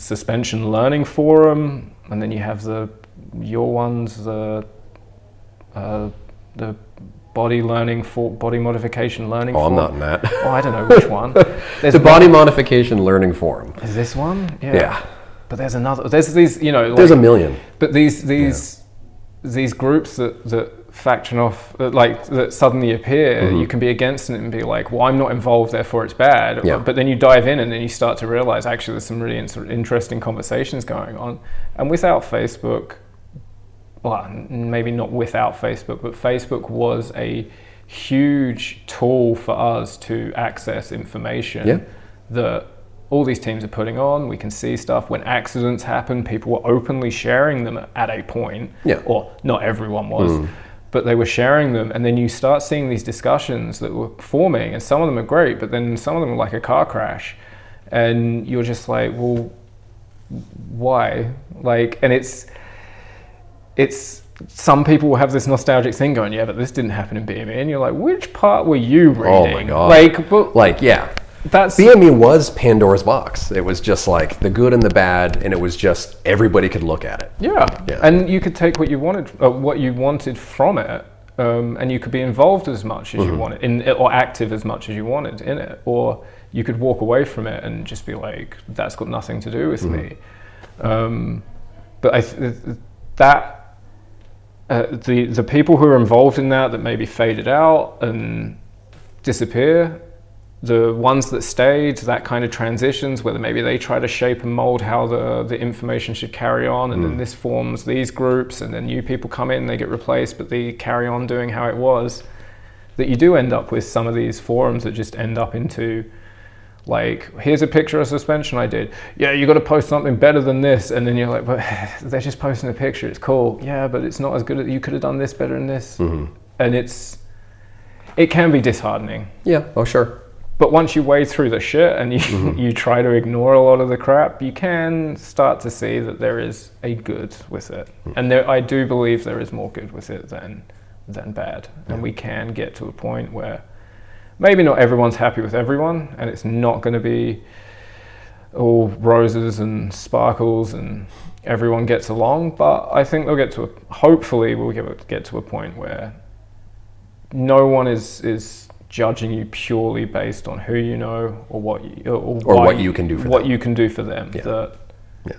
suspension learning forum, and then you have the your ones the uh, the body learning for body modification learning. Oh, forum. I'm not in that. Oh, I don't know which one. There's the one. Body modification learning forum. Is this one? Yeah. yeah. But there's another. There's these. You know. Like, there's a million. But these these. Yeah. These groups that, that faction off, that like that suddenly appear, mm-hmm. you can be against it and be like, well, I'm not involved, therefore it's bad. Yeah. But then you dive in and then you start to realize actually there's some really in- interesting conversations going on. And without Facebook, well, maybe not without Facebook, but Facebook was a huge tool for us to access information yeah. that all these teams are putting on. We can see stuff. When accidents happen, people were openly sharing them at a point. Yeah. Or not everyone was, mm. but they were sharing them. And then you start seeing these discussions that were forming, and some of them are great, but then some of them are like a car crash. And you're just like, well, why? Like, and it's, it's, some people will have this nostalgic thing going, yeah, but this didn't happen in B M E. And you're like, which part were you reading? Oh my God. Like, but, like, yeah. That's B M E was Pandora's box. It was just like the good and the bad, and it was just everybody could look at it. Yeah, yeah. And you could take what you wanted, uh, what you wanted from it, um, and you could be involved as much as mm-hmm. you wanted, in it, or active as much as you wanted in it, or you could walk away from it and just be like, "That's got nothing to do with mm-hmm. me." Um, but I th- that uh, the the people who are involved in that that maybe faded out and disappear. The ones that stayed, that kind of transitions, whether maybe they try to shape and mold how the, the information should carry on, and mm. then this forms these groups, and then new people come in, they get replaced, but they carry on doing how it was. that you do end up with some of these forums that just end up into, like, here's a picture of suspension I did. Yeah, you got to post something better than this. And then you're like, but they're just posting a picture. It's cool. Yeah, but it's not as good. You could have done this better than this. Mm-hmm. And it's, it can be disheartening. Yeah. Oh, sure. But once you wade through the shit and you, mm-hmm. you try to ignore a lot of the crap, you can start to see that there is a good with it. Mm-hmm. And there, I do believe there is more good with it than, than bad. Yeah. And we can get to a point where maybe not everyone's happy with everyone, and it's not going to be all roses and sparkles and everyone gets along, but I think they'll get to a, hopefully we'll get to a point where no one is, is judging you purely based on who you know or what you, or, or why, what you can do for what them. What you can do for them. Yeah. That yeah.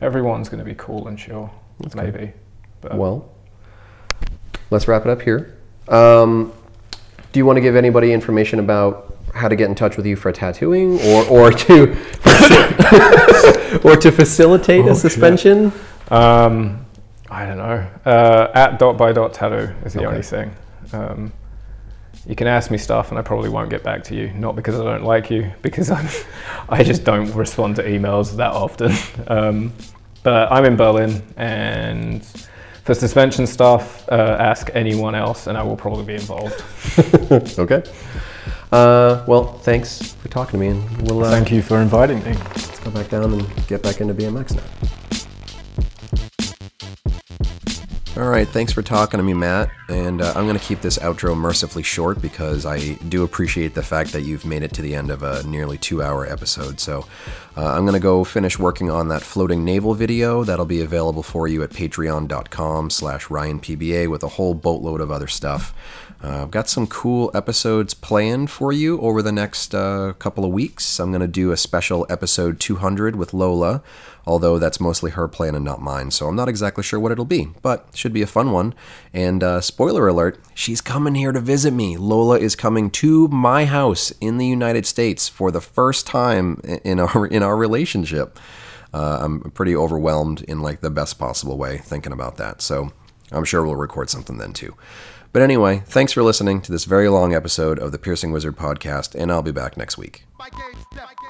everyone's going to be cool and chill, that's maybe. But well, let's wrap it up here. Um, Do you want to give anybody information about how to get in touch with you for tattooing, or, or to or to facilitate oh, a suspension? Yeah. Um, I don't know. Uh, at dot by dot tattoo is the okay. only thing. Um, you can ask me stuff, and I probably won't get back to you. Not because I don't like you, because I'm I just don't respond to emails that often. Um, but I'm in Berlin, and. For suspension stuff, uh, ask anyone else, and I will probably be involved. Okay. Uh, well, thanks for talking to me, and we'll uh, thank you for inviting me. Let's go back down and get back into B M X now. All right. Thanks for talking to me, Matt. And uh, I'm going to keep this outro mercifully short because I do appreciate the fact that you've made it to the end of a nearly two-hour episode. So. Uh, I'm going to go finish working on that floating navel video. That'll be available for you at patreon dot com slash Ryan P B A with a whole boatload of other stuff. Uh, I've got some cool episodes planned for you over the next uh, couple of weeks. I'm going to do a special episode two hundred with Lola, although that's mostly her plan and not mine, so I'm not exactly sure what it'll be, but it should be a fun one. And uh, spoiler alert, she's coming here to visit me. Lola is coming to my house in the United States for the first time in our in our Our relationship. Uh, I'm pretty overwhelmed in like the best possible way thinking about that. So I'm sure we'll record something then too. But anyway, thanks for listening to this very long episode of the Piercing Wizard Podcast, and I'll be back next week.